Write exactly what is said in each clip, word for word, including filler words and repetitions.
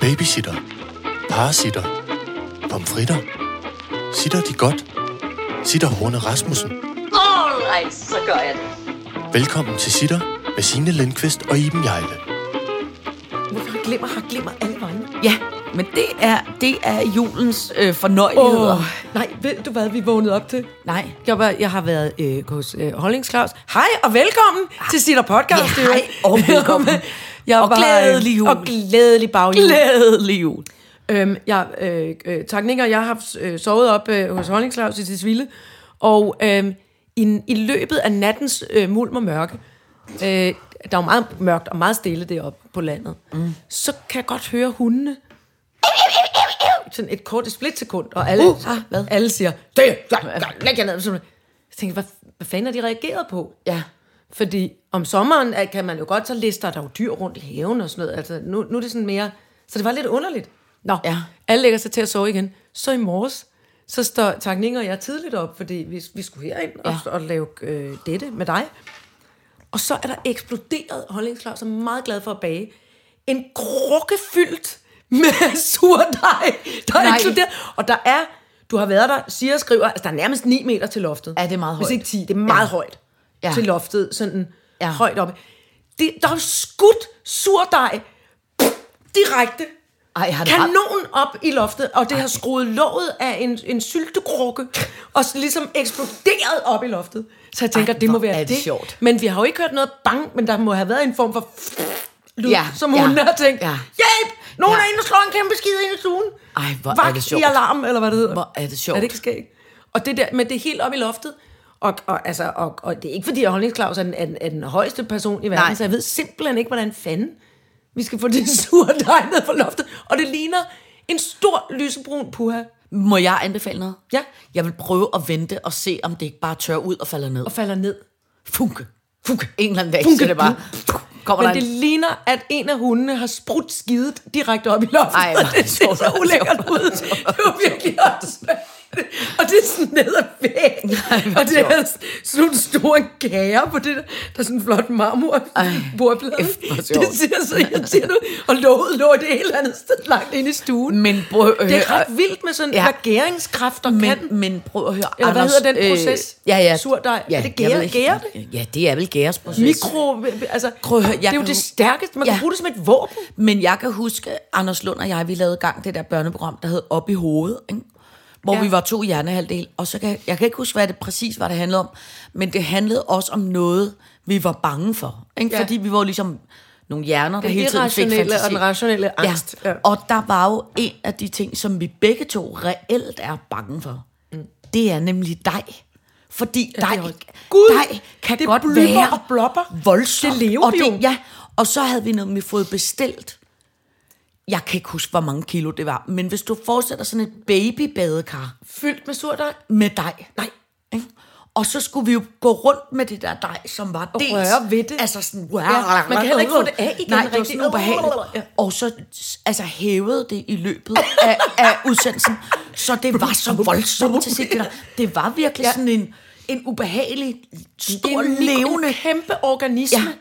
Babysitter. Parasitter. Pomfritter. Sitter de godt? Sitter Horne Rasmussen. Alright, så gør jeg det. Velkommen til Sitter med Signe Lindkvist og Iben Jejle. Hvorfor har glimmer, har glimmer alle øjne? Ja, men det er, det er julens øh, fornøjeligheder. Oh, nej, ved du hvad, vi vågnede op til? Nej, jeg, var, jeg har været øh, hos øh, Holdings Claus. Hej og velkommen ah, til Sitter Podcast. Ja, hej og velkommen. Jeg og var, glædelig jul. Og glædelig baghjul. Glædelig jul. Øhm, jeg, øh, øh, Takninger, jeg har øh, sovet op øh, hos Holdings Claus i Tisvilde, og øh, i, i løbet af nattens øh, mulm og mørke, øh, der er jo meget mørkt og meget stille deroppe på landet, mm. så kan jeg godt høre hundene. Sådan et kort et splitsekund, og alle, uh, ah, hvad? alle siger, det, ja, læg jer ned. Jeg tænker, hvad, hvad fanden har de reageret på? Ja. Fordi om sommeren kan man jo godt så lister, der jo dyr rundt i haven og sådan noget. Altså, nu, nu er det sådan mere... Så det var lidt underligt. Nå, ja. Alle lægger sig til at sove igen. Så i morges, så står Takninger og jeg tidligt op, fordi vi, vi skulle herind ja. og, og lave øh, dette med dig. Og så er der eksploderet, Holdings Claus er meget glad for at bage, en krukke fyldt med surdej, der er eksploderet. Og der er, du har været der, siger og skriver, altså der er nærmest ni meter til loftet. Ja, det er meget højt. Hvis ikke ti, det er meget ja. højt. Ja. Til loftet, sådan ja. højt oppe. Det, der er skudt surdej direkte. Ej, har det kanon ret? Op i loftet, og det Ej. har skruet låget af en, en syltekrukke, og ligesom eksploderet op i loftet. Så jeg tænker, Ej, det må være det. det. Sjovt. Men vi har jo ikke hørt noget bang, men der må have været en form for lyd, ja, som hun ja, har tænkt, ja. hjælp, nogen ja. er inde og slår en kæmpe skid ind i stuen. Ej, hvor Vagt er det sjovt. Vagt i alarm, eller hvad det hedder. Hvor er det sjovt. Er det ikke skægt? Og det der, men det er helt op i loftet. Og, og, altså, og, og det er ikke fordi, at Holdings Claus er, er, er den højeste person i verden, Nej. så jeg ved simpelthen ikke, hvordan fanden vi skal få det surdej ned fra loftet. Og det ligner en stor lysebrun puha. Må jeg anbefale noget? Ja. Jeg vil prøve at vente og se, om det ikke bare tør ud og falder ned. Og falder ned. Funke. Funke. En eller anden dag, Funke. Så det bare... Kommer Men det en... ligner, at en af hundene har sprudt skidet direkte op i loftet. Ej, man, det ser så ulækkert ud. Det var virkelig også... Og det er sådan ned ad væggen. Og det er sådan en stor kære på det der. Der er sådan en flot marmor bordplade. Det ser så irriterende ud. Og låget lå det hele andet sted langt ind i stuen. Men prøv at høre. Det er ret vildt med sådan ja. regeringskræfter men, kan. Men prøv at høre, Anders. Eller hvad hedder den proces? Øh, ja, ja. Surdej. Ja, er det gære, gære det? Ja, det er vel gæres proces. Mikro, altså, prøv høre, det er jo det stærkeste. Man ja. kan bruge det som et våben. Men jeg kan huske, Anders Lund og jeg, vi lavede gang det der børneprogram, der hed Op i hovedet, ikke? Hvor ja. vi var to hjernehalvdel, og så kan, jeg kan ikke huske, hvad det præcis var, det handlede om, men det handlede også om noget, vi var bange for, ikke? Ja. Fordi vi var ligesom nogle hjerner, der hele tiden fik fantasi. Den irrationelle og den rationelle angst. Ja. Ja. Og der var jo en af de ting, som vi begge to reelt er bange for. Mm. Det er nemlig dig. Fordi ja, dig, det Gud, dig kan det godt være og blopper. voldsomt. Det lever og det, ja. Og så havde vi noget, vi fået bestilt. Jeg kan ikke huske, hvor mange kilo det var. Men hvis du fortsætter sådan et babybadekar... Fyldt med surdej? Med dej. Nej. Ikke? Og så skulle vi jo gå rundt med det der dej, som var og dels... Og røre ved det. Altså sådan... Wow, ja, man kan heller ikke få det af igen. Nej, det var sådan ubehageligt. Ja. Og så altså, hævede det i løbet af, af udsendelsen. Så det var så voldsomt til sig. Det var virkelig ja. sådan en, en ubehagelig, stor, en levende... En kæmpe organisme. Ja.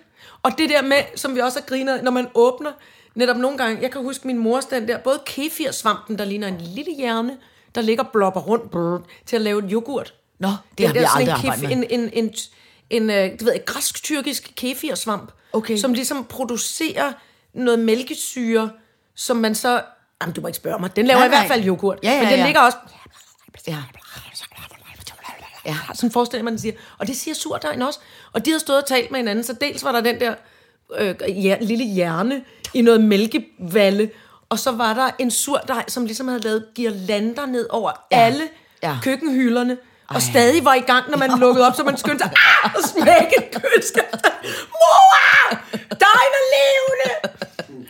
Og det der med, som vi også har grinet, når man åbner... Netop nogle gange, jeg kan huske min mors den der, både kefirsvampen, der ligner en lille hjerne, der ligger blopper rundt brrr, til at lave en yoghurt. Nå, det, det har vi aldrig arbejdet med. En, en, en, en, en du ved, et græsk-tyrkisk kefirsvamp, okay. som ligesom producerer noget mælkesyre, som man så... Jamen, du må ikke spørge mig. Den laver nej, i nej. hvert fald yoghurt. Ja, ja, men den ja. ligger også... Ja. Ja. Sådan forestiller man, den siger. Og det siger surdejen også. Og de har stået og talt med hinanden, så dels var der den der... Øh, ja, lille hjerne i noget mælkevalle, og så var der en surdej, som ligesom havde lavet girlander ned over ja. alle ja. køkkenhylderne, og Ej. stadig var i gang, når man lukkede op, så man skyndte sig og smække et køleskab. Mor! Dig var levende!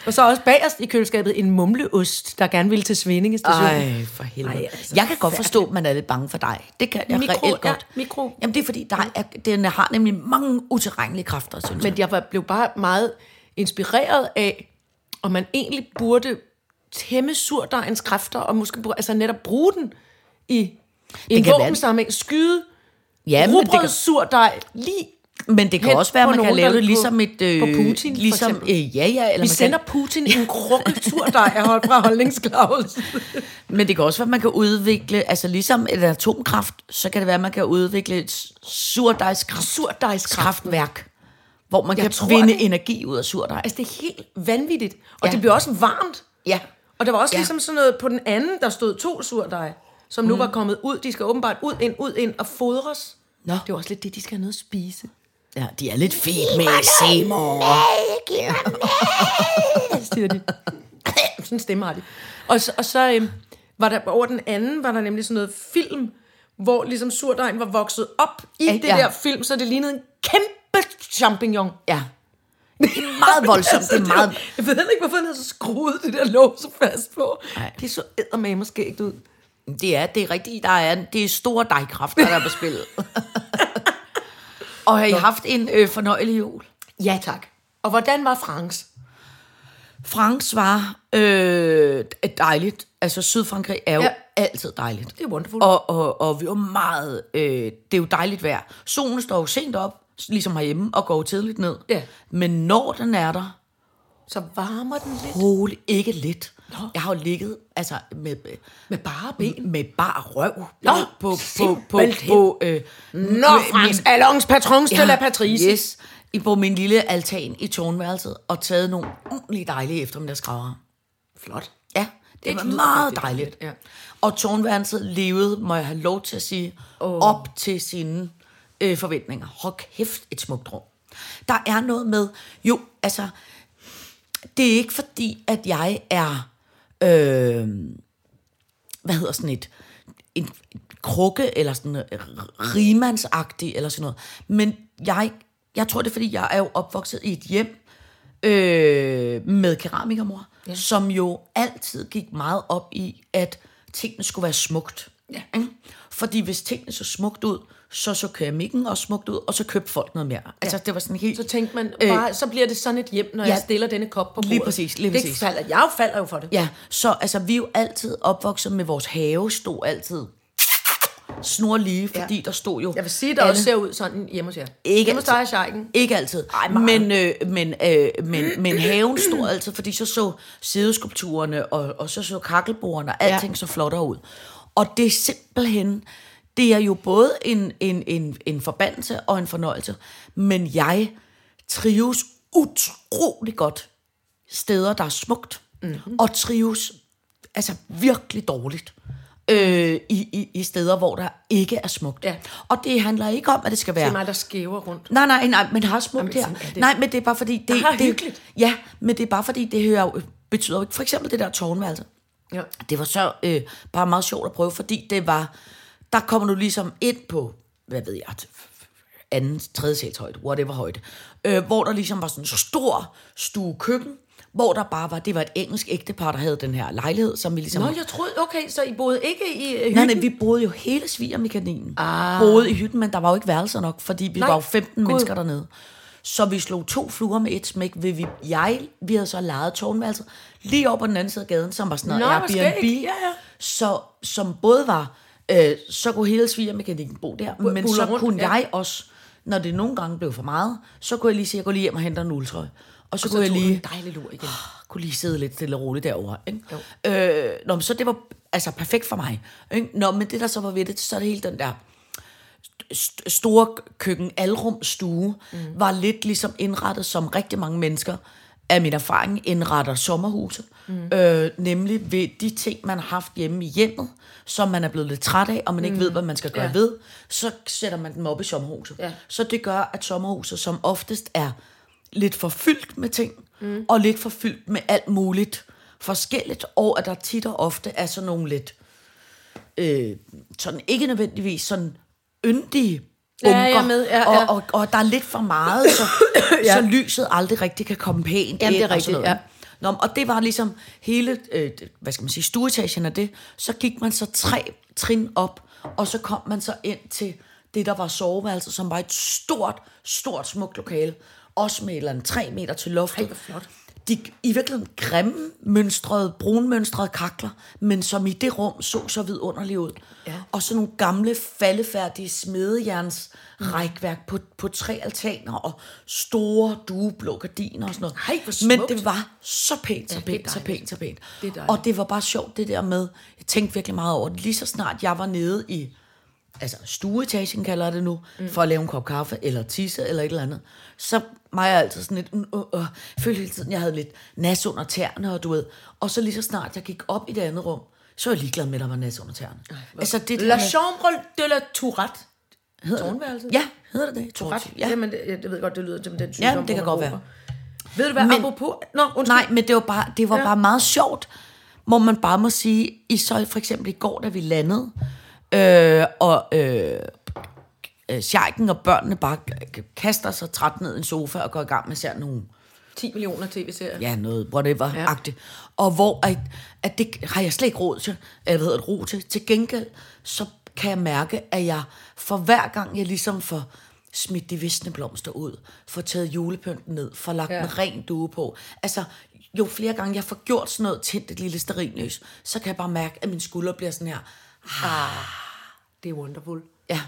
Og så også bagerst i køleskabet en mumleost, der gerne ville til Sveningestation. Ej, for helvede. Ej, altså, jeg kan godt forstå, at man er lidt bange for dig. Det kan jeg mikro, reelt godt. Ja, mikro. Jamen, det er fordi, der er, den har nemlig mange utilregnelige kræfter, synes jeg. Men jeg blev bare meget inspireret af, om man egentlig burde tæmme surdejens kræfter, og måske altså netop bruge den i, i en våbensamling. Skyde ja, rugbrødssurdej lige Men det kan også være, at man kan lave det ligesom et... Øh, på Putin, ligesom, for øh, ja, ja, eller vi sender kan... Putin en krukkelturdej fra Holdings Claus. Men det kan også være, at man kan udvikle... Altså ligesom et atomkraft, så kan det være, at man kan udvikle et surdejskraftværk, hvor man jeg kan vinde energi ud af surdej. Altså det er helt vanvittigt. Og ja. Det bliver også varmt. Ja. Og der var også ja. Ligesom sådan noget på den anden, der stod to surdej, som nu mm. var kommet ud. De skal åbenbart ud, ind, ud, ind og fodres. Nå. Det er også lidt det, de skal have noget at spise. Ja, de er lidt fedt med eksemer. Giv mig noget, siger de. Sådan stemmer de. Og så, og så øhm, var der over den anden, var der nemlig sådan noget film, hvor ligesom surdejen var vokset op i ja, det ja. Der film, så det lignede en kæmpe champignon. Ja. Det er meget voldsomt. Altså, det er meget... Jeg ved ikke, hvorfor han havde så skruet det der lås fast på. Ej. Det så eddermame skægt ud. Det er, det er rigtigt. Der er, det er store dejkræfter, der er på spillet. Og har I haft en øh, fornøjelig jul? Ja, tak. Og hvordan var Franks? Franks var øh, dejligt. Altså, Sydfrankrig er jo ja. Altid dejligt. Det er wonderful. Og, og, og vi var meget... Øh, det er jo dejligt vejr. Solen står jo sent op, ligesom herhjemme, og går tidligt ned. Ja. Men når den er der... Så varmer den lidt? Hol, ikke lidt. Nå. Jeg har jo ligget altså, med, med bare ben, med bare røv. Nå, på, på, på, på øh, Nå, Frans, allons patrons de la Patrice. Yes, på min lille altan i tårnværelset, og taget nogle ordentligt dejlige eftermiddagsgraver. Flot. Ja, det, det var meget det, dejligt. Ja. Og tårnværelset levede, må jeg have lov til at sige, oh. op til sine øh, forventninger. Hold kæft, et smukt rum. Der er noget med, jo, altså... Det er ikke fordi, at jeg er, øh, hvad hedder sådan et, en, en krukke, eller sådan rimandsagtig, eller sådan noget. Men jeg, jeg tror, det er fordi, jeg er jo opvokset i et hjem øh, med keramikermor, ja. Som jo altid gik meget op i, at tingene skulle være smukt. Ja. Fordi hvis tingene så smukt ud, så så keramikken også smukt ud, og så købte folk noget mere. Altså, ja. Det var sådan helt... Så tænkte man, bare, øh, så bliver det sådan et hjem, når ja, jeg stiller denne kop på bordet. Lige præcis, lige det præcis. Falder, jeg falder jo for det. Ja, så altså, vi er jo altid opvokset med vores have, stod altid snorlige, fordi ja. Der stod jo... Jeg vil sige, der alle. Også ser ud sådan hjemme hos jer. Ikke hjemme altid. Hjemme Ikke altid. Ej, men, øh, men, øh, men, men haven stod altid, fordi så så sideskulpturerne, og, og så så kakkelbordene, og alting ja. Så flottere ud. Og det er simpelthen... Det er jo både en, en, en, en forbandelse og en fornøjelse, men jeg trives utrolig godt steder, der er smukt, mm-hmm. og trives altså virkelig dårligt øh, i, i, i steder, hvor der ikke er smukt. Ja. Og det handler ikke om, at det skal være... Det er mig, der skæver rundt. Nej, nej, nej, men har smukt her. Nej, men det er bare fordi... Det er hyggeligt. Ja, men det er bare fordi, det hører jo, betyder jo ikke... For eksempel det der tårnværelse. Ja. Det var så øh, bare meget sjovt at prøve, fordi det var... Der kommer du ligesom ind på, hvad ved jeg, anden, tredje sæts højde, whatever højde, øh, hvor der ligesom var sådan en stor stuekøkken, hvor der bare var, det var et engelsk ægtepar, der havde den her lejlighed, som vi ligesom... Nå, jeg troede, okay, så I boede ikke i hytten? Nej, nej, vi boede jo hele svigermekaninen. Ah. Boede i hytten, men der var jo ikke værelser nok, fordi vi nej, var jo femten God. Mennesker dernede. Så vi slog to fluer med et smæk, ved vi, jeg, vi havde så lejet tårnværelset, lige over på den anden side af gaden, som var sådan noget Airbnb, ja, ja. Så, som både var... Så kunne hele svigermekanikken bo der. Men Buller så rundt, kunne ja. Jeg også, når det nogle gange blev for meget, så kunne jeg lige sige, jeg går lige hjem og henter en uldtrøj. Og så, og så kunne jeg lige... dejlig lur igen. Oh, kunne lige sidde lidt stille og roligt derovre. Ikke? Øh, nå, så det var altså perfekt for mig. Ikke? Nå, men det der så var ved det, så er det hele den der st- store køkken, alrum stue, mm. var lidt ligesom indrettet, som rigtig mange mennesker af min erfaring indretter sommerhuset. Mm. Øh, nemlig ved de ting, man har haft hjemme i hjemmet, som man er blevet lidt træt af, og man ikke mm. ved, hvad man skal gøre ja. Ved, så sætter man dem op i sommerhuset. Ja. Så det gør, at sommerhuset, som oftest er lidt forfyldt med ting, mm. og lidt forfyldt med alt muligt forskelligt, og at der tit og ofte er sådan nogle lidt, øh, sådan ikke nødvendigvis sådan yndige bunker, ja, med, ja, ja. Og, og, og der er lidt for meget, så, ja. Så lyset aldrig rigtig kan komme pænt ind. Det er rigtigt, ja. Nå, og det var ligesom hele, øh, hvad skal man sige, stueetagen af det. Så gik man så tre trin op, og så kom man så ind til det, der var soveværelset, som var et stort, stort smukt lokale. Også med et eller andet tre meter til loftet. Ej, hvor flot. de i virkeligheden grimme, mønstrede, brunmønstrede kakler, men som i det rum så så vidunderligt ud. Ja. Og så nogle gamle, faldefærdige smedejerns rækværk på, på tre altaner og store, dueblå gardiner og sådan noget. Ej, hvor smukt. Men det var så pænt, så pænt, ja, så pænt, så pænt. Det og det var bare sjovt, det der med, jeg tænkte virkelig meget over det. Lige så snart jeg var nede i, altså stueetagen kalder jeg det nu, mm. for at lave en kop kaffe, eller tisse, eller et eller andet, så var jeg altid sådan lidt, uh, uh, følte hele tiden, jeg havde lidt nas under tæerne, og du ved, og så lige så snart jeg gik op i det andet rum, så var jeg ligeglad med, at der var nas under tæerne. Ej, altså, det la chambre de la Tourette. Tårnværelset? Ja, hedder det det? Tourette? Ja. Jamen, det, jeg ved godt, det lyder som den type. Ja, det kan godt være. Ved du hvad, men, apropos... Nå, undskyld. Nej, men det var bare, det var ja. bare meget sjovt, hvor man bare må sige, i så for eksempel i går, da vi landede, Øh, og øh, øh, sjejken og børnene bare kaster sig træt ned i en sofa og går i gang med sådan nogle ti millioner tv-serier. Ja, noget whatever-agtigt. Ja. Og hvor, at, at det har jeg slet ikke råd til, jeg ved, at ro til. Til gengæld, så kan jeg mærke, at jeg for hver gang, jeg ligesom får smidt de visne blomster ud, får taget julepynten ned, får lagt ja. en ren due på. Altså, jo flere gange jeg får gjort sådan noget, tændt et lille stearinlys, så kan jeg bare mærke, at mine skuldre bliver sådan her... Ah, det er wonderful. Ja.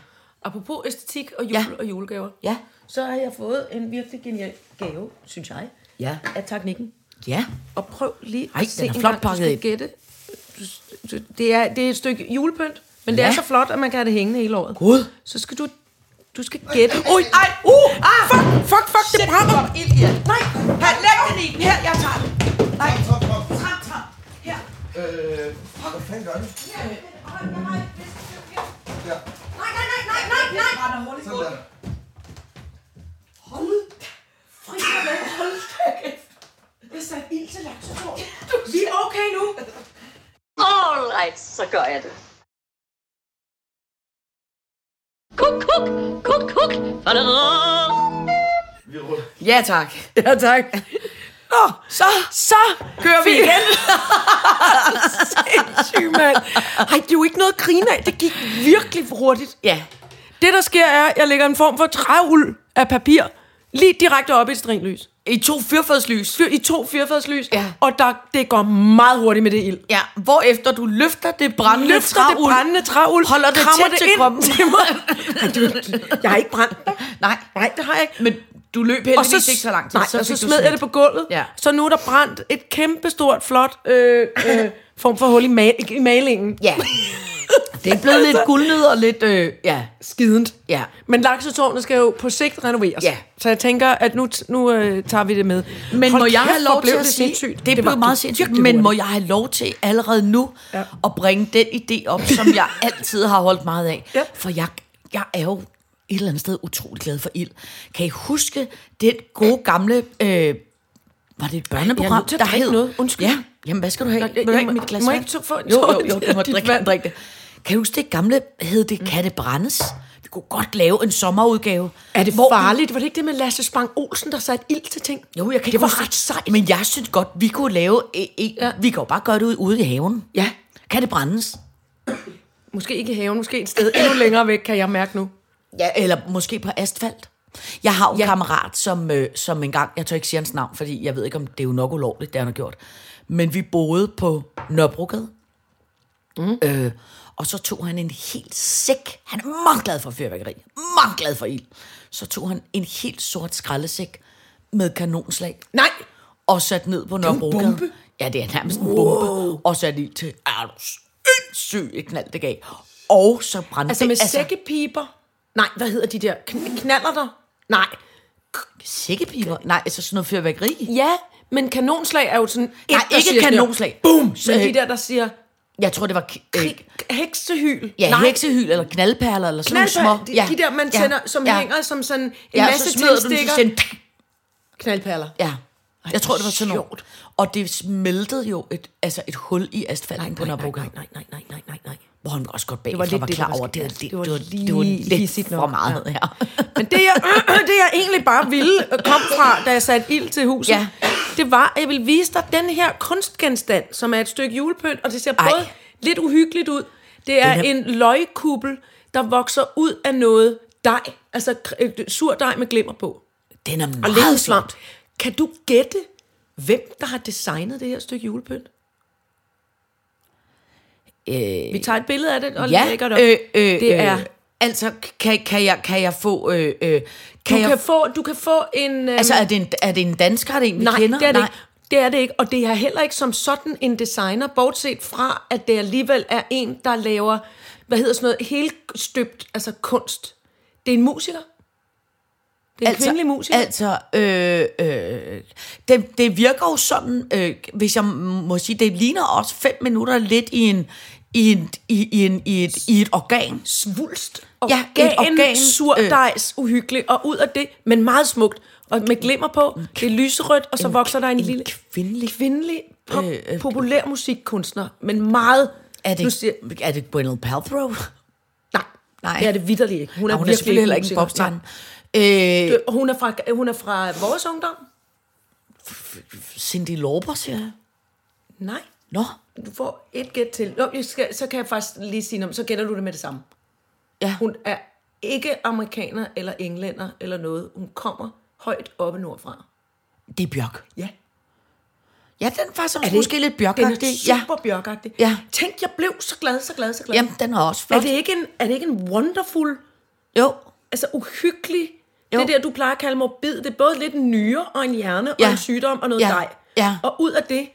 Apropos æstetik og jul ja. og julegaver, ja. så har jeg fået en virkelig genial gave, synes jeg, ja. af Takningen. Ja. Og prøv lige at Ej, se en flot gang, du skal gætte. Det er, det er et stykke julepynt, men ja. det er så flot, at man kan have det hængende hele året. God. Så skal du, du skal gætte. Oj, ej, uh, ah, fuck, fuck, fuck, shit, det brænder. Sæt ild i det. Nej, her, læg den i den her, jeg tager den. Nej, træt, træt, træt, her. Øh, hvad fanden gør det? Nej, nej, nej, nej, nej, nej, nej. Brænder hul i gulvet. Hold fri og vand, hold kæft. Jeg satte ild til laksetårnet. Vi er okay nu. All right, så gør jeg det. Kuk, kuk, kuk, kuk. Ja tak, ja tak. Nå, så, så kører vi igen. Sindssygt, mand. Ej, det er jo ikke noget at grine af. Det gik virkelig hurtigt. Ja. Det, der sker, er, at jeg lægger en form for trærulle af papir lige direkte op i et stringlys. I to fyrfadslys. I to fyrfadslys. Ja. Og der, det går meget hurtigt med det ild. Ja, hvorefter du løfter det brændende løfter træul. det brændende træul. Holder det tæt det til kroppen. Jeg har ikke brændt. Nej, nej, det har jeg ikke. Men du løb heldigvis ikke så langt. Nej, så og så smed jeg det på gulvet. Ja. Så nu er der brændt et kæmpestort, flot øh, øh, form for hul i, ma- i malingen. Ja. Det er blevet lidt guldet og lidt øh, ja, skident. Ja. Men laksetårnet skal jo på sigt renoveres. Ja. Så jeg tænker, at nu, nu øh, tager vi det med. Men Hold må kæft, jeg have lov til at sige, det, det, det blev meget sindssygt, men hurtigt. Må jeg have lov til allerede nu ja. at bringe den idé op, som jeg altid har holdt meget af. Ja. For jeg, jeg er jo et eller andet sted utrolig glad for ild. Kan I huske den gode gamle... Øh, var det et børneprogram, der hed... Noget. Undskyld. Ja, jamen hvad skal du have? Nå, det, du have mit glas? Må jeg ikke få... Jo, jo, jo, du må drikke, drikke det. Kan I huske det gamle, hed det Kan det brændes? Vi kunne godt lave en sommerudgave. Er det farligt? Var det ikke det med Lasse Spang Olsen, der satte ild til ting? Jo, jeg kan det var huske. Ret sejt. Men jeg synes godt, vi kunne lave... E- e- ja. Vi kan jo bare gøre det ude i haven. Ja. Kan det brændes? Måske ikke i haven, måske et sted endnu længere væk, kan jeg mærke nu. Ja, eller måske på asfalt. Jeg har jo en ja. kammerat, som, øh, som engang... Jeg tør ikke sige hans navn, fordi jeg ved ikke, om det er jo nok ulovligt, det han har gjort. Men vi boede på Nørbrokade. Mm. Øh, og så tog han en helt sæk. Han er meget glad for fyrværkeri. Meget glad for ild. Så tog han en helt sort skraldesæk med kanonslag. Nej! Og satte ned på Nørbrokade. En bombe? Ja, det er nærmest en bombe. Wow. Og satte ild til... Er du sindssygt knald, det gav. Og så brændte... Altså med altså, sækkepiber... Nej, hvad hedder de der? Kn- knaller der? Nej. Sikkepiber? Nej, altså sådan noget fyrværkeri. Ja, men kanonslag er jo sådan... Et, nej, ikke kanonslag. Boom! Så de der, der siger... Jeg tror, det var... Øh, heksehyl. Ja, nej. Heksehyl eller knaldperler eller sådan noget små. De, ja. de der, man tænder, ja. som ja. hænger som sådan en ja, masse tændstikker. Sådan... Knaldperler. Ja. Jeg tror, det var sådan noget. Og det smeltede jo et, altså et hul i asfalten på Nørrebrogaard. Nej, nej, nej, nej, nej, nej. Hvor han også godt bagefter var klar over, det var, det, det var, det var, lige, det var lidt for meget ja. her. Men det jeg, øh, det, jeg egentlig bare ville komme fra, da jeg satte ild til huset, ja. det var, at jeg ville vise dig den her kunstgenstand, som er et stykke julepynt, og det ser Ej. både lidt uhyggeligt ud. Det er den her... en løgkuppel, der vokser ud af noget dej, altså sur dej med glimmer på. Den er meget og lidt svamp. Kan du gætte, hvem der har designet det her stykke julepynt? Øh, Vi tager et billede af det og ja, lægger det op. Øh, øh, det er øh, altså kan kan jeg kan jeg få øh, kan du jeg, kan få du kan få en øh, altså er det en er det en dansker det en vi nej, kender? Det er det nej, det ikke. Det er det ikke, og det er heller ikke som sådan en designer, bortset fra, at det alligevel er en, der laver, hvad hedder sådan noget, helt støbt, altså kunst. Det er en musiker. Det er en altså, kvindelig musiker. Altså, øh, øh, det, det virker jo sådan, øh, hvis jeg må sige, det ligner også fem minutter lidt i en... I, en, i, i, en, i, et, i et organ. Svulst. Organ, ja, et organ. Surdejs, øh. Uhyggeligt, og ud af det, men meget smukt. Og med glimmer på, det er lyserødt, og så en, vokser der en, en lille kvindelig, kvindelig pop, øh, populær musikkunstner, men meget... Er det, siger, er det Gwyneth Palfrow? Nej, nej, det er det vitterligt ikke. Hun er, ja, hun er selvfølgelig heller ikke en popstjerne. Øh, hun, er fra, hun er fra vores ungdom. Cindy Lauber, siger jeg. Nej. Nå. Du får et gæt til. Nå, skal, så kan jeg faktisk lige sige noget, så gætter du det med det samme. Ja. Hun er ikke amerikaner eller englænder eller noget. Hun kommer højt oppe nordfra. Det er Bjørk. Ja. Ja, den var faktisk også måske lidt Bjørk-agtig. Den er super Bjørk-agtig. Ja. Tænk, jeg blev så glad, så glad, så glad. Jamen, den er også flot. Er det ikke en, er det ikke en wonderful... Jo. Altså uhyggelig... Jo. Det der, du plejer at kalde morbid, det er både lidt en nyre og en hjerne, ja, og en sygdom og noget, ja, dej. Ja. Og ud af det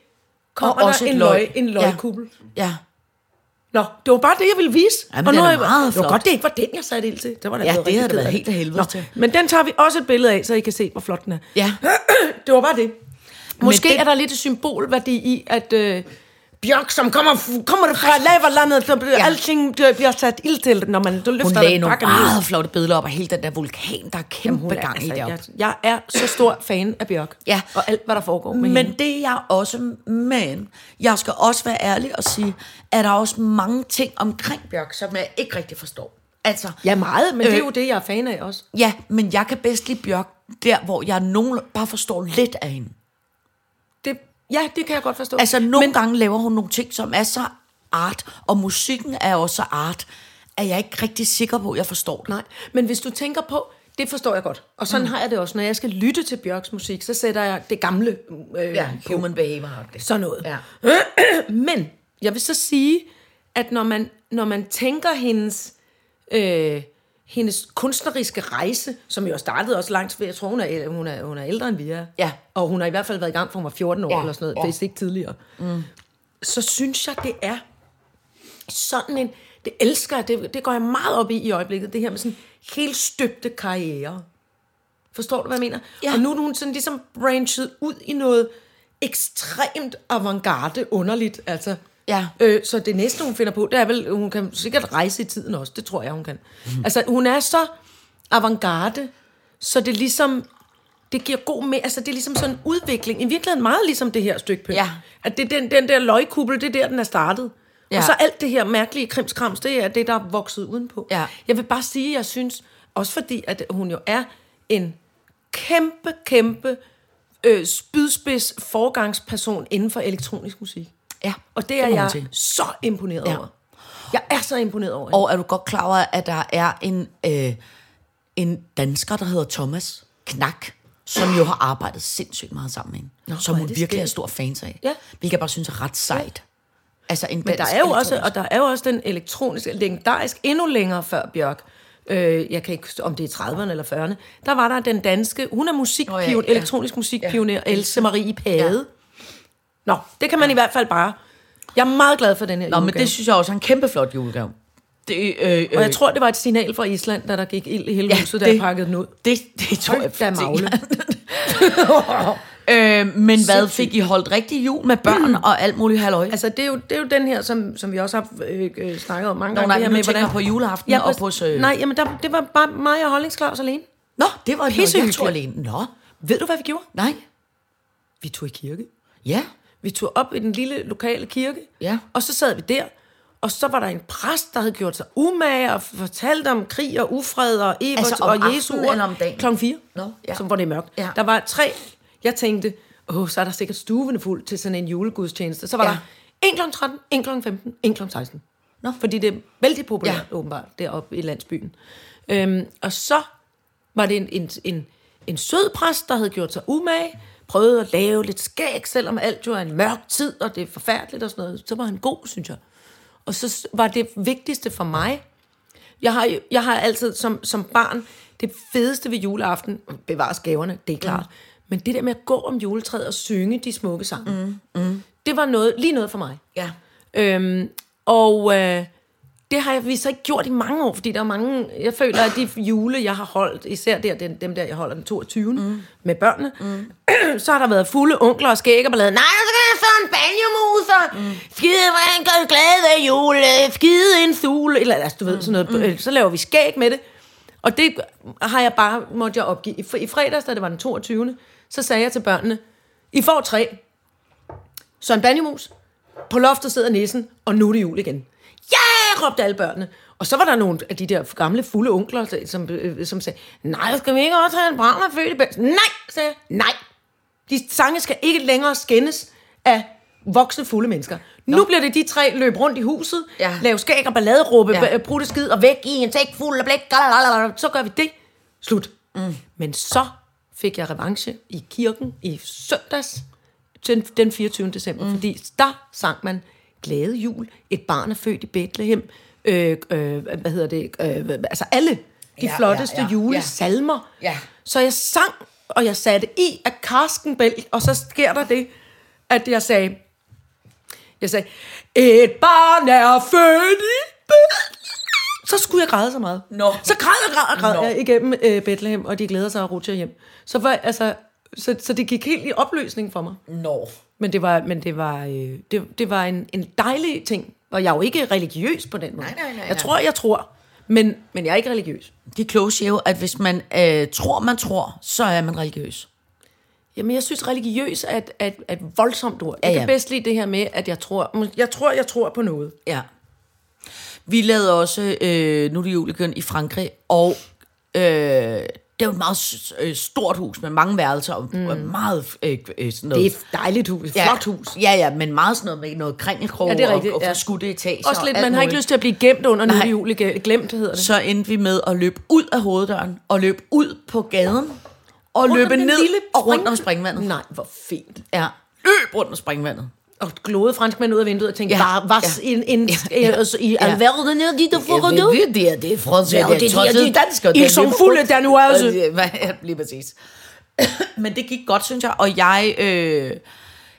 kommer og der en løg, en løgkubbel. Ja, ja. Nå, det var bare det, jeg ville vise. Jamen, og nu er jeg meget flot. Det var godt, det ikke var den, jeg satte ild til. Det var da, ja, det havde det været helt af helvede. Nå, til. Men den tager vi også et billede af, så I kan se, hvor flot den er. Ja. Det var bare det. Måske det... er der lidt et symbolværdi i, at øh, Bjørk, som kommer, kommer fra laverlandet, så bliver, ja, alting det bliver sat ild til, når man løfter det. Hun lagde nogle meget flotte billeder op, og hele den der vulkan, der er kæmpe gang altså, i det op. Jeg, jeg er så stor fan af Bjørk, ja, og alt, hvad der foregår med men hende. Men det er jeg også, men jeg skal også være ærlig og sige, at der er også mange ting omkring Bjørk, som jeg ikke rigtig forstår. Altså, ja, meget, men øh, det er jo det, jeg er fan af også. Ja, men jeg kan bedst lide Bjørk, der hvor jeg nogen bare forstår lidt af hende. Ja, det kan jeg godt forstå. Altså, nogle men, gange laver hun nogle ting, som er så art, og musikken er også art, at jeg ikke rigtig sikker på, at jeg forstår det. Nej, men hvis du tænker på, det forstår jeg godt. Og sådan mm. har jeg det også. Når jeg skal lytte til Bjørks musik, så sætter jeg det gamle... Øh, ja, human behavior. Sådan noget. Ja. Men jeg vil så sige, at når man, når man tænker hendes... Øh, hendes kunstneriske rejse, som jo startede også langt før, jeg tror, hun er, hun er, hun er ældre, end vi er. Ja. Og hun har i hvert fald været i gang, for hun var fjorten år, ja, eller sådan noget, ja, det er ikke tidligere. Mm. Så synes jeg, det er sådan en... Det elsker det, det går jeg meget op i i øjeblikket, det her med sådan helt støbte karriere. Forstår du, hvad jeg mener? Ja. Og nu er hun sådan ligesom branchet ud i noget ekstremt avantgarde underligt, altså... Ja. Øh, så det næste, hun finder på, det er vel, hun kan sikkert rejse i tiden også. Det tror jeg, hun kan. Mm. Altså, hun er så avantgarde, så det ligesom, det giver god med, altså det er ligesom sådan en udvikling, i virkeligheden meget ligesom det her stykke pynt. Ja. At det den, den der løgkubbel, det er der, den er startet. Ja. Og så alt det her mærkelige krimskrams, det er det, der er vokset udenpå. Ja. Jeg vil bare sige, jeg synes, også fordi, at hun jo er en kæmpe, kæmpe øh, spydspids forgangsperson inden for elektronisk musik. Ja, og det er jeg ting. så imponeret ja. over. Jeg er så imponeret over. Hende. Og er du godt klar over, at der er en, øh, en dansker, der hedder Thomas Knak, som jo har arbejdet sindssygt meget sammen med hende, Nå, som hun virkelig er stor fans af. Ja. Hvilket jeg bare synes er ret sejt. Ja. Altså en dansk Men der er jo også, og der er jo også den elektroniske, legendarisk, endnu længere før Bjørk, øh, jeg kan ikke, om det er trediverne eller fyrrerne, der var der den danske, hun er musikpion, oh, ja, ja. elektronisk musikpioner, ja. Else Marie Pade. Ja. Nå, det kan man i hvert fald bare. Jeg er meget glad for den her Nå, julegave. Men det synes jeg også er en kæmpe flot julegave. Det, øh, øh. Og jeg tror, det var et signal fra Island, da der gik ild i hele ja, huset, da jeg pakkede den ud. Det, det, det tror Hold jeg, er øh, Men så hvad fik I holdt rigtig jul med børn mm. og alt muligt halløj? Altså, det er, jo, det er jo den her, som, som vi også har øh, øh, snakket om mange Nå, gange. Nej, det her med, hvordan... på juleaften ja, og på... Øh... Nej, jamen, der, det var bare mig og Holdings Claus alene. Nå, det var pissehyggeligt. alene. Nå, ved du, hvad vi gjorde? Nej. Vi tog i kirke. Ja. Vi tog op i den lille lokale kirke, ja. og så sad vi der, og så var der en præst, der havde gjort sig umage, og fortalte om krig og ufred, og Evert altså og Jesu ord, klokken fire, no, ja. som var det mørkt. Ja. Der var tre, jeg tænkte, åh, så er der sikkert stuvende fuld til sådan en julegudstjeneste. Så var ja. der en klokken tretten, en klokken femten, en klokken seksten. No. Fordi det er vældig populært, ja. åbenbart, deroppe i landsbyen. Øhm, og så var det en, en, en, en sød præst, der havde gjort sig umage, prøvede at lave lidt skæg, selvom alt jo er en mørk tid, og det er forfærdeligt og sådan noget, så var han god, synes jeg. Og så var det vigtigste for mig. Jeg har, jeg har altid som, som barn, det fedeste ved juleaften, bevares gaverne, det er klart, mm. men det der med at gå om juletræet og synge de smukke sange, mm. Mm. det var noget, lige noget for mig. Ja. Øhm, og... Øh, det har vi så ikke gjort i mange år, fordi der er mange... Jeg føler, at de jule, jeg har holdt, især der, den, dem der, jeg holder den toogtyvende Mm. med børnene, mm. så har der været fulde onkler og skæg og ballade. Nej, så kan jeg få en banjomus, og mm. skide, hvordan gør du glad ved jule? Skide en sule, eller altså, du ved, sådan noget. Mm. Så laver vi skæg med det. Og det har jeg bare, måtte jeg opgive. I fredags, da det var den toogtyvende så sagde jeg til børnene, I får tre. Så en banjomus, på loftet sidder nissen, og nu er det jul igen. Ja, råbte alle børnene. Og så var der nogle af de der gamle, fulde onkler, som, som sagde, nej, skal vi ikke også have en brandmand født i Belgien? Nej, sagde jeg, nej. De sange skal ikke længere skændes af voksne, fulde mennesker. Nå. Nu bliver det de tre, løb rundt i huset, ja. Lave skæg og ballade, råbe, ja. Brudte skid og væk i en tæk, fuld og blæk, så gør vi det. Slut. Mm. Men så fik jeg revanche i kirken i søndags, den fireogtyvende december mm. fordi der sang man, glade jul, et barn er født i Bethlehem, øh, øh, hvad hedder det, øh, altså alle de ja, flotteste ja, ja, julesalmer. Ja. Ja. Så jeg sang, og jeg satte i af karskenbælg, og så sker der det, at jeg sagde, jeg sagde, et barn er født i Bethlehem. Så skulle jeg græde så meget. No. Så græd og græd og græd jeg igennem øh, Bethlehem, og de glæder sig og rutsjer hjem. Så, for, altså, så, så det gik helt i opløsning for mig. Nå. No. Men det var, men det var, øh, det, det var en, en dejlig ting, og jeg er jo ikke religiøs på den måde. Nej, nej, nej, nej. Jeg tror, jeg tror, men, men jeg er ikke religiøs. Det kloge siger jo, at hvis man øh, tror, man tror, så er man religiøs. Jamen, jeg synes religiøs er et, et, et voldsomt ord. Jeg ja, ja. kan bedst lide det her med, at jeg tror, jeg tror, jeg tror på noget. Ja. Vi lavede også, øh, nu er det julegøn i Frankrig, og... Øh, det er jo et meget stort hus med mange værelser og mm. meget øh, sådan noget. Det er et dejligt hus, et ja. flot hus. Ja, ja, men meget sådan noget med noget kringelkrog ja, og, og forskudte ja. etager. Også lidt, og man har ikke lyst til at blive gemt under nogle jule, glemt hedder det. Så endte vi med at løbe ud af hoveddøren og løbe ud på gaden og rundt løbe ned og rundt om springvandet. Nej, hvor fint. Ja, løb rundt om springvandet. Og glåede franskmænd ud af vinduet og tænkte, hvad i alverden er de der for at døde? Det er det franske, det er de danskere. I som fulde der nu også. Lige præcis. Men det gik godt, synes jeg. Og jeg øh,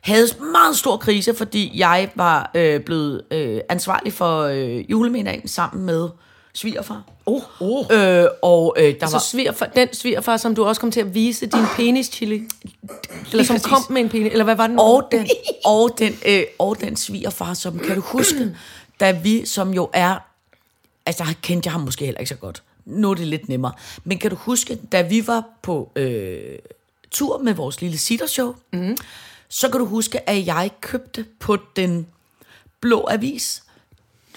havde meget stor krise, fordi jeg var øh, blevet øh, ansvarlig for øh, julemiddagen sammen med svigerfar. Oh, oh. Øh, og øh, der altså, var svigerfar, den svigerfar, som du også kom til at vise din penischili, eller som kom med en penis, eller hvad var den? Og den, og den, øh, og den svigerfar, som kan du huske, da vi, som jo er, altså kendte jeg ham måske heller ikke så godt. Nu er det lidt nemmere. Men kan du huske, da vi var på øh, tur med vores lille sittershow, mm. så kan du huske, at jeg købte på den blå avis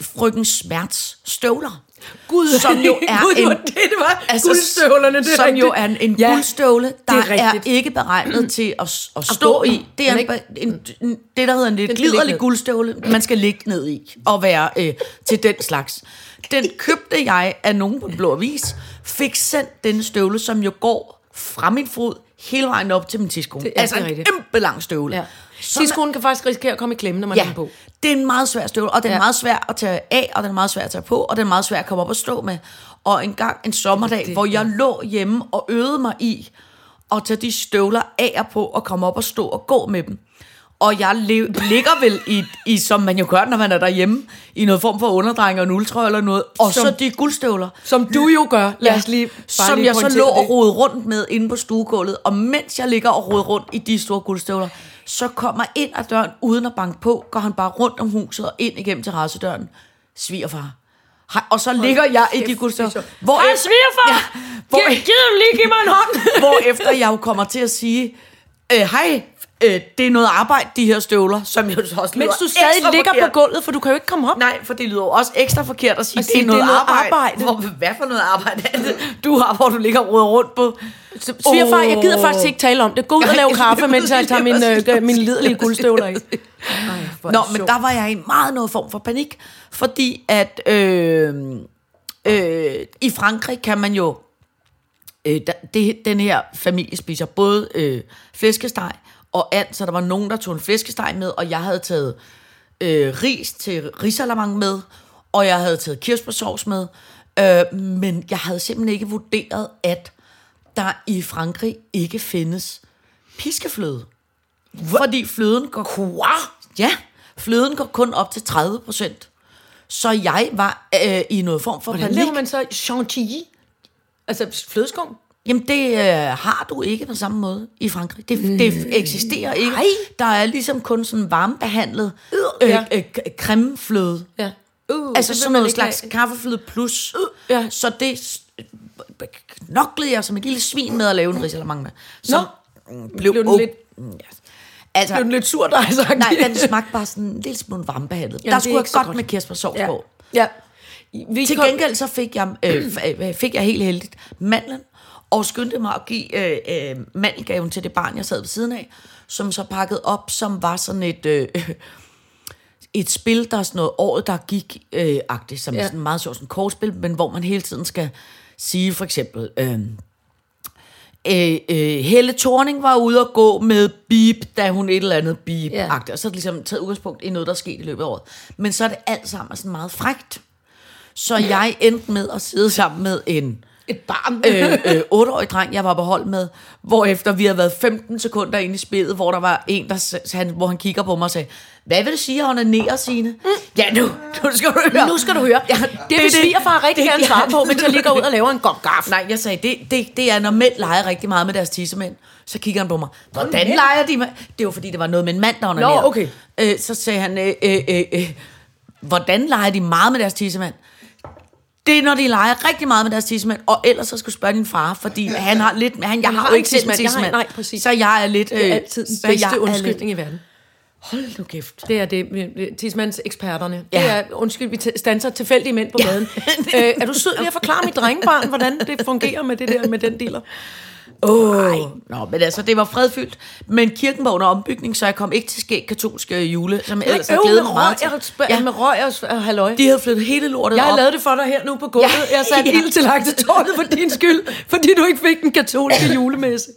frøken Smerts støvler. Gud, som jo er Gud, en, det var altså, guldstøvlerne, det som jo er en, en ja, guldstøvle, der er, er ikke beregnet til at, at, at stå gå, i. Det er en, en, en, det der hedder en lidt gliderlig guldstøvle, man skal ligge ned i og være øh, til den slags. Den købte jeg af nogen på den blå avis, fik sendt den støvle, som jo går fra min fod hele vejen op til min tidskone. Det er altså en kæmpe lang støvle. Ja. Tidskonen kan faktisk risikere at komme i klemme, når man ja, er på. Det er en meget svær støvle, og den er ja. meget svær at tage af, og den er meget svær at tage på, og den er meget svær at komme op og stå med. Og en gang en sommerdag, det, hvor jeg ja. lå hjemme og øvede mig i at tage de støvler af og på, og komme op og stå og gå med dem. Og jeg le- ligger vel i, i, som man jo gør, når man er derhjemme, i noget form for underdreng og en uldtrøje eller noget, og som, så de guldstøvler. Som du jo gør, lad os lige bare som lige jeg så lå det. og rodede rundt med inde på stuegulvet, og mens jeg ligger og rodede rundt i de store guldstøvler, så kommer ind ad døren uden at banke på, går han bare rundt om huset og ind igennem terrassedøren. Svigerfar. Og så ligger jeg i de guldstøvler. Hvor ej, svigerfar! Ja, hvor, giv, giv dem lige, giv mig en hånd! Hvorefter jeg jo kommer til at sige, hej, Øh, det er noget arbejde, de her støvler, som jo også mens du stadig ligger forkert på gulvet, for du kan jo ikke komme op. Nej, for det lyder også ekstra forkert at sige, at det, det er noget, noget arbejde. arbejde. Hvor, hvad for noget arbejde er det, du har, hvor du ligger og roder rundt på? Svigerfar, oh. jeg gider faktisk ikke tale om det. Gå ud og lave kaffe, mens jeg tager mine, øh, mine lidelige guldstøvler i. Nå, sjov. Men der var jeg i meget noget form for panik, fordi at øh, øh, i Frankrig kan man jo Øh, der, det, den her familie spiser både øh, flæskesteg og and, så der var nogen, der tog en flæskesteg med, og jeg havde taget øh, ris til risalamande med, og jeg havde taget kirsebærsovs med, øh, men jeg havde simpelthen ikke vurderet, at der i Frankrig ikke findes piskefløde. Hva? Fordi fløden går, ja, fløden går kun op til tredive procent. Så jeg var øh, i noget form for hvordan panik. Hvordan laver man så chantilly? Altså flødeskum? Jamen det øh, har du ikke på samme måde i Frankrig. Det, mm. det eksisterer ikke. Nej. Der er ligesom kun sådan varmebehandlet øh, ja. øh, cremefløde. Ja. Uh, altså sådan noget slags have. Kaffefløde plus. Uh, ja. Så det knoklede jeg som et lille svin med at lave en risalamande med. Så no. blev, blev den lidt... Yes. Altså, blev den lidt sur, der har sagt. Nej, den smagte bare sådan en lille smule varmebehandlet. Jamen, der skulle jeg godt, godt med kirsebærsovs ja. på. Ja. Vi til gengæld så fik jeg, øh, fik jeg helt heldigt mandlen, og skyndte mig at give øh, øh, mandelgaven til det barn, jeg sad ved siden af, som så pakkede op, som var sådan et, øh, et spil, der er sådan noget året, der gik-agtigt, øh, som ja. er sådan meget sjovt, sådan et kortspil, men hvor man hele tiden skal sige for eksempel... Øh, Øh, øh, Helle Thorning var ude at gå med beep, da hun et eller andet beep-agtigt, yeah. og så er det ligesom taget udgangspunkt i noget, der er sket i løbet af året. Men så er det alt sammen sådan meget frækt. Så yeah. jeg endte med at sidde sammen med en et barn, øh, øh, otteårig dreng, jeg var på hold med, hvorefter vi havde været femten sekunder inde i spillet, hvor der var en, der, han, hvor han kigger på mig og sagde, hvad vil du sige, at hun er nede, Signe? Ja, nu, nu skal du høre. Nu skal du høre. Ja, det, det vil svigerfar rigtig det, gerne svare på, men jeg ligger ud og laver en god gaff. Nej, jeg sagde, det, det, det er, når mænd leger rigtig meget med deres tissemænd. Så kigger han på mig, hvordan leger de med? Det var, fordi det var noget med en mand, der var nede. Nå, okay. Øh, så sagde han, øh, øh, øh, hvordan leger de meget med deres tissemænd? Det er, når de leger rigtig meget med deres tissemænd, og ellers så skulle spørge din far, fordi han har lidt... Han, jeg, jeg har, har jo ikke selv tissemænd. Nej, præcis. Så jeg er lidt... Øh, det er altid den bedste undskyldning i verden. Hold nu kæft. Det er det. Tissemandseksperterne. Ja. Det er, undskyld, vi standser tilfældige mænd på gaden. Ja. øh, er du sød lige at forklare mit drengebarn, hvordan det fungerer med det der, med den dealer? Åh, oh. Nå, men altså, det var fredfyldt. Men kirken var under ombygning, så jeg kom ikke til skæg katolske jule, som jeg ellers havde glædet mig meget til. Ja, med røg og halløj. De havde flyttet hele lortet jeg op. Jeg har lavet det for dig her nu på gulvet. Ja. Jeg satte ja. ild til lagt til tårnet for din skyld, fordi du ikke fik den katolske julemesse.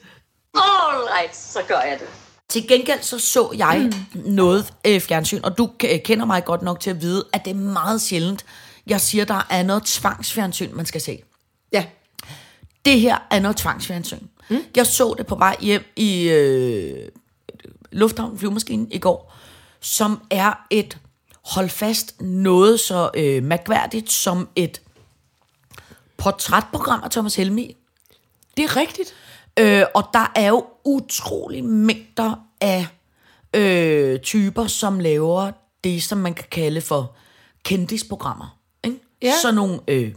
Alright, så gør jeg det. Til gengæld så så jeg mm. noget øh, fjernsyn, og du kender mig godt nok til at vide, at det er meget sjældent, jeg siger, der er noget tvangsfjernsyn, man skal se. Ja. Det her er noget tvangsfjernsyn. Mm. Jeg så det på vej hjem i øh, lufthavnen, flyvemaskinen i går, som er et hold fast noget så øh, mærkværdigt som et portrætprogram af Thomas Helmig. Det er rigtigt. Øh, og der er jo utrolig mængder af øh, typer, som laver det, som man kan kalde for kendisprogrammer. Ikke? Yeah. Sådan nogle... Øh,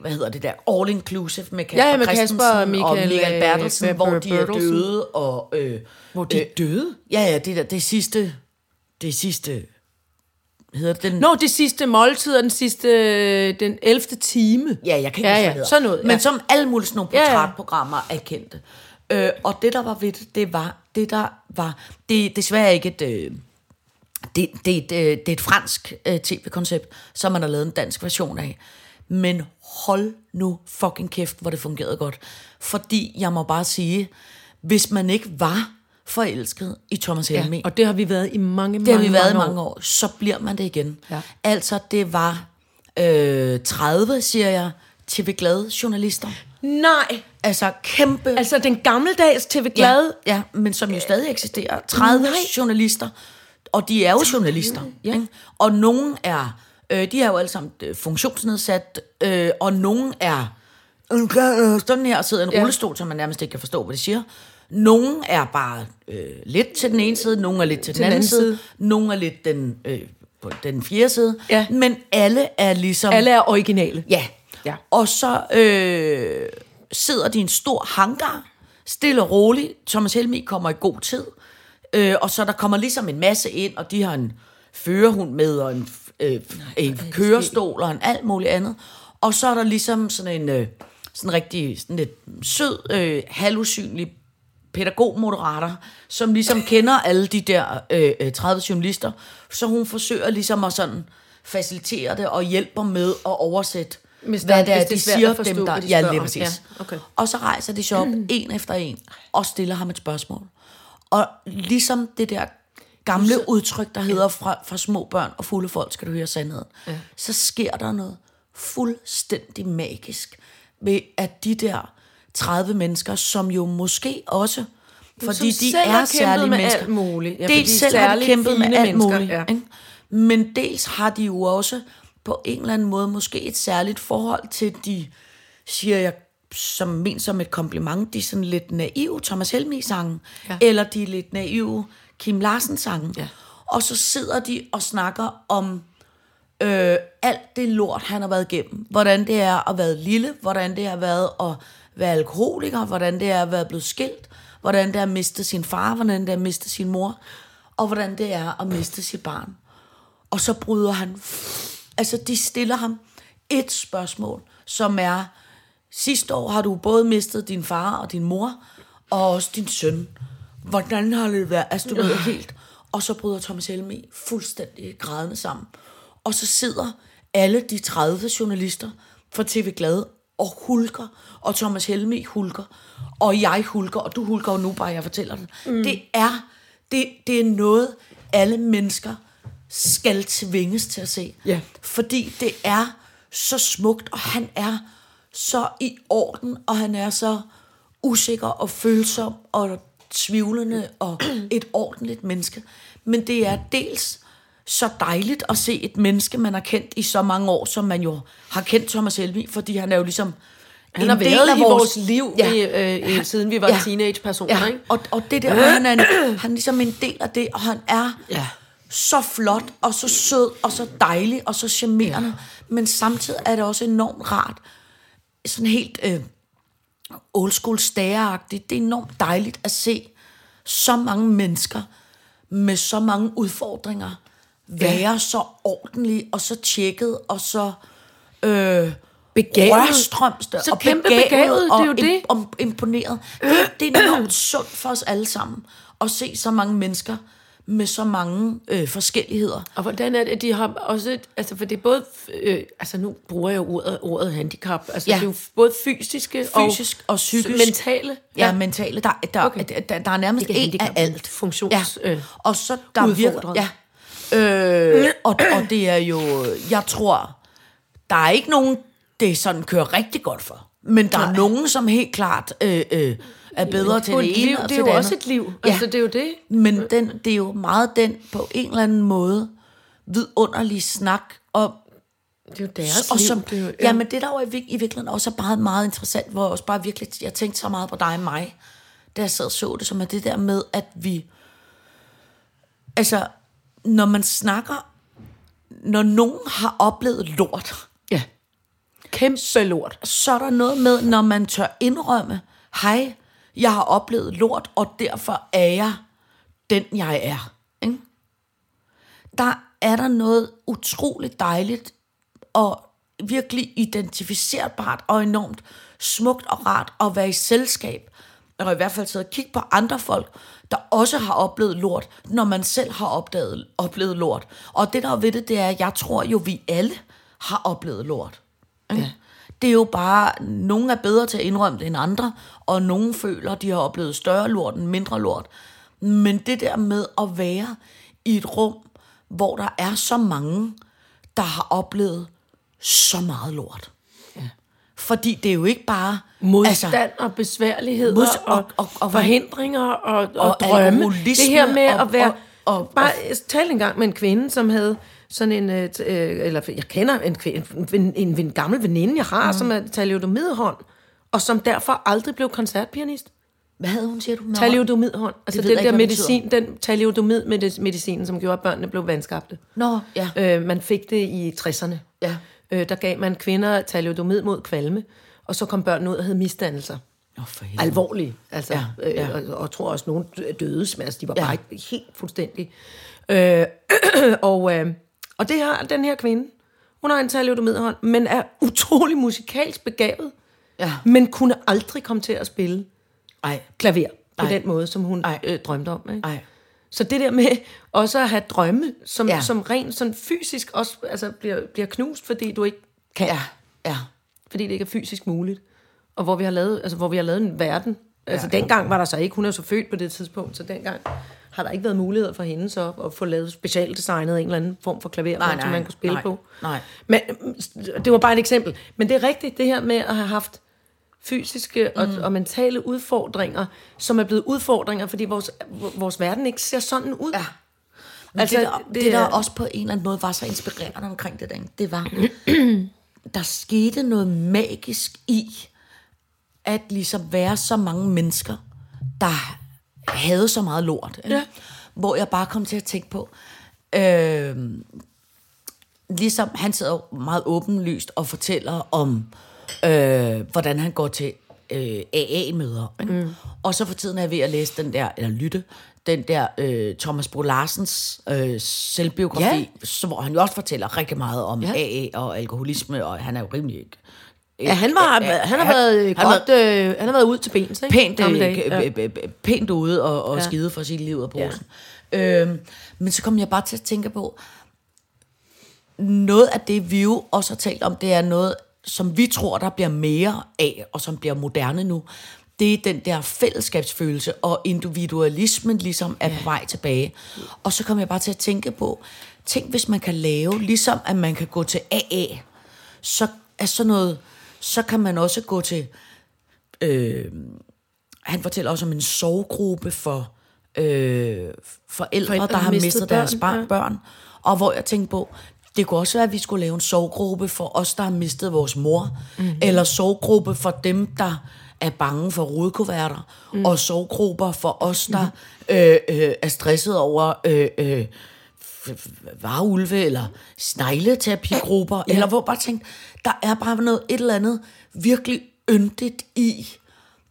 hvad hedder det der, all inclusive med Kasper, ja, ja, med Christensen Kasper, Mikael, og Mikael Berthelsen, Kasper, hvor de er døde. Og, øh, hvor de øh, døde? Ja, ja, det der, det sidste, det sidste, hedder det den? Nå, det sidste måltid og den sidste, den elfte time. Ja, jeg kan ikke ja, ja. Sådan noget. Ja. Men som alle mulige sådan nogle portrætprogrammer er kendte. Øh, og det, der var ved det, det var, det der var, det er desværre ikke et... Øh, det, det, det, det er et fransk øh, tv-koncept, som man har lavet en dansk version af. Men hold nu fucking kæft, hvor det fungerede godt. Fordi jeg må bare sige, hvis man ikke var forelsket i Thomas Helmig... Ja, og det har vi været i mange, mange år. Det har vi været mange i mange år. år, så bliver man det igen. Ja. Altså, det var øh, tredive, siger jeg, T V-glade journalister. Nej! Altså, kæmpe... Altså, den gammeldags T V-glade... Ja, ja, men som jo stadig eksisterer. tredive Nej. Journalister, og de er jo journalister. Ja. Ikke? Og nogen er... De er jo alle sammen funktionsnedsat, øh, og nogen er sådan her, sidder en ja. rullestol, som man nærmest ikke kan forstå, hvad de siger. Nogen er bare øh, lidt til den ene side, nogen er lidt til den, den anden side, side. Nogen er lidt den, øh, på den fjerde side, ja. Men alle er ligesom... Alle er originale. Ja, ja. Og så øh, sidder de i en stor hangar, stille og roligt. Thomas Helmig kommer i god tid, øh, og så der kommer ligesom en masse ind, og de har en førerhund med, og en... Øh, en kørestol og en alt muligt andet. Og så er der ligesom sådan en øh, sådan rigtig sådan lidt sød, øh, halvusynlig pædagogmoderator, som ligesom kender alle de der øh, tredive journalister, så hun forsøger ligesom at sådan facilitere det og hjælper med at oversætte hvis der, hvad det er, de siger, forstå, dem der, de ja, lige præcis. Ja, okay. Og så rejser de sig op mm. en efter en og stiller ham et spørgsmål. Og ligesom det der gamle så, udtryk, der hedder fra, fra små børn og fulde folk, skal du høre sandheden, ja. Så sker der noget fuldstændig magisk ved, at de der tredive mennesker, som jo måske også, fordi de er særlige mennesker, ja, dels selv har de kæmpet med alt muligt, ja. Men dels har de jo også på en eller anden måde måske et særligt forhold til de, siger jeg som men som et kompliment, de sådan lidt naive Thomas Helmig-sangen, ja. Eller de lidt naive Kim Larsen-sangen, ja. Og så sidder de og snakker om øh, alt det lort, han har været igennem, hvordan det er at være lille, hvordan det har været at være alkoholiker, hvordan det er at være blevet skilt, hvordan det er at miste sin far, hvordan det er at miste sin mor, og hvordan det er at miste sit barn. Og så bryder han, altså de stiller ham et spørgsmål, som er, sidste år har du både mistet din far og din mor, og også din søn. Hvordan har det været? Altså du ved helt. Og så bryder Thomas Helmig fuldstændig grædende sammen. Og så sidder alle de tredive journalister fra T V Glade og hulker, og Thomas Helmig hulker, og jeg hulker, og du hulker jo nu bare, jeg fortæller det. Mm. Det er, det, det er noget, alle mennesker skal tvinges til at se. Yeah. Fordi det er så smukt, og han er så i orden, og han er så usikker og følsom og tvivlende og et ordentligt menneske. Men det er dels så dejligt at se et menneske, man har kendt i så mange år, som man jo har kendt Thomas Helmig, fordi han er jo ligesom han har været del af i vores liv, ja. i, øh, i, siden vi var ja. teenage-personer. Ja. Ikke? Og, og det der, han er, en, han er ligesom en del af det, og han er ja. så flot, og så sød, og så dejlig, og så charmerende. Ja. Men samtidig er det også enormt rart, sådan helt øh, old school stageragtigt. Det er enormt dejligt at se så mange mennesker med så mange udfordringer være så ordentlig og så tjekket og så øh, begavet, så og kæmpe begavet, begavet og det er jo det. Imponeret. Det, det er enormt sundt for os alle sammen at se så mange mennesker med så mange øh, forskelligheder. Og hvordan er det, at de har også, altså for det er både, øh, altså nu bruger jeg ordet, ordet handicap, altså ja. Det er jo både fysiske Fysisk og, og psykisk. Mentale. Ja, ja mentale. Der, der, okay. der, der, der er nærmest en af alt. Funktions ja. øh, Og så der udfordret. Virker, ja. Øh, og, og det er jo, jeg tror, der er ikke nogen, det sådan kører rigtig godt for. Men der Nej. Er nogen, som helt klart øh, øh, er bedre ja, til det ene liv, og det er jo det også andet. Et liv, ja. Altså det er jo det. Men den, det er jo meget den, på en eller anden måde, vidunderlig snak om. Det er jo deres og liv. Som, det er jo, ja. Jamen det der jo i, i virkeligheden også er bare meget interessant, hvor jeg også bare virkelig, jeg tænkte så meget på dig og mig, da jeg sad og så det, som er det der med, at vi, altså når man snakker, når nogen har oplevet lort, ja. Kæmpe lort, så er der noget med, når man tør indrømme, hej, jeg har oplevet lort, og derfor er jeg den, jeg er. Ikke? Der er der noget utroligt dejligt, og virkelig identificerbart, og enormt smukt og rart at være i selskab, eller i hvert fald sidde og kigge på andre folk, der også har oplevet lort, når man selv har opdaget, oplevet lort. Og det der er ved det, det er, at jeg tror jo, vi alle har oplevet lort. Ikke? Ja. Det er jo bare, nogen er bedre til at indrømme det end andre, og nogen føler, de har oplevet større lort end mindre lort. Men det der med at være i et rum, hvor der er så mange, der har oplevet så meget lort. Ja. Fordi det er jo ikke bare modstand altså, og besværligheder mod, og, og, og, og forhindringer og, og, og, og drømme. Det her med og, at være... Og, og, bare tal en gang med en kvinde, som havde... sådan en, øh, eller jeg kender en, en, en, en gammel veninde, jeg har, mm. som er thalidomidhånd, og som derfor aldrig blev koncertpianist. Hvad havde hun, siger du? Thalidomidhånd. Altså det den der medicin, den thalidomid-medicinen, som gjorde, at børnene blev vanskabte. Nå, ja. Øh, man fik det i tresserne. Ja. Øh, der gav man kvinder thalidomid mod kvalme, og så kom børnene ud og havde misdannelser. Nå, for helvede. Alvorlige, altså. Ja, ja. Øh, og, og tror også, nogen døde, altså de var ja. Bare ikke helt fuldstændig. Øh, og... Øh, Og det har den her kvinde. Hun har en thalidomidhånd, men er utrolig musikalsk begavet, ja. Men kunne aldrig komme til at spille Ej. klaver på Ej. Den måde, som hun øh, drømte om. Ikke? Så det der med også at have drømme, som, ja. Som rent sådan fysisk også altså, bliver, bliver knust, fordi du ikke kan. Ja. Ja. Fordi det ikke er fysisk muligt. Og hvor vi har lavet, altså, hvor vi har lavet en verden. Altså ja, ja. Dengang var der så ikke, hun er så født på det tidspunkt, så dengang har der ikke været mulighed for hende så at få lavet specialdesignet en eller anden form for klaver, nej, nej, som man kunne spille nej, på. Nej. Men det var bare et eksempel. Men det er rigtigt, det her med at have haft fysiske og, mm. og mentale udfordringer, som er blevet udfordringer, fordi vores, vores verden ikke ser sådan ud. Ja. Altså, det, der, det, det der også på en eller anden måde var så inspirerende omkring det, det var, der skete noget magisk i, at ligesom være så mange mennesker, der havde så meget lort. Ja. Hvor jeg bare kom til at tænke på, øh, ligesom han sidder meget åbenlyst og fortæller om, øh, hvordan han går til øh, A A-møder. Mm. Og så for tiden er jeg ved at læse den der, eller lytte, den der øh, Thomas Bro Larsens øh, selvbiografi, ja. Hvor han jo også fortæller rigtig meget om ja. A A og alkoholisme, og han er jo rimelig... Ja, han var ja, han har han, været han godt været, øh, han har været ud til bens, ikke? Pænt ja. Pænt ude og, og ja. Skide for sit liv og posen. Ja. Øhm, men så kom jeg bare til at tænke på noget af det vi jo også har talt om, det er noget som vi tror der bliver mere af og som bliver moderne nu. Det er den der fællesskabsfølelse og individualismen ligesom er ja. På vej tilbage. Og så kom jeg bare til at tænke på, tænk hvis man kan lave ligesom at man kan gå til A A, så er sådan noget. Så kan man også gå til... Øh, han fortæller også om en sorggruppe for øh, forældre, der har mistet, mistet deres børn, ja. børn. Og hvor jeg tænkte på, det kunne også være, at vi skulle lave en sorggruppe for os, der har mistet vores mor. Mm-hmm. Eller sorggruppe for dem, der er bange for rodekuverter. Mm. Og sorggrupper for os, der mm. øh, øh, er stresset over... Øh, øh, varulve eller snegletapigrupper, ja. Eller hvor bare tænkte, der er bare noget et eller andet virkelig yndigt i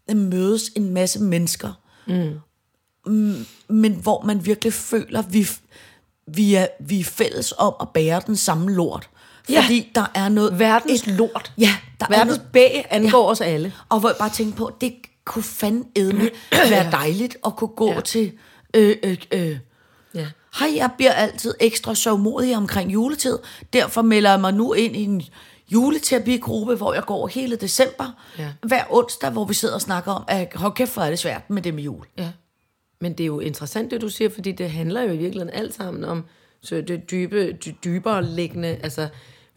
at mødes en masse mennesker, mm. men hvor man virkelig føler, vi, vi, er, vi er fælles om at bære den samme lort. Fordi ja. Der er noget... Verdens et, lort. Ja. Der verdens noget, bag angår ja. Os alle. Og hvor jeg bare tænkte på, det kunne fandme være dejligt at kunne gå ja. Til... Øh, øh, øh, ja. Hej, jeg bliver altid ekstra sørgmodig omkring juletid. Derfor melder jeg mig nu ind i en juleterapigruppe, hvor jeg går hele december. Ja. Hver onsdag, hvor vi sidder og snakker om, at hold kæft, hvor er det svært med det med jul. Ja. Men det er jo interessant, det du siger, fordi det handler jo i virkeligheden alt sammen om så det dybe, dy, dybere liggende altså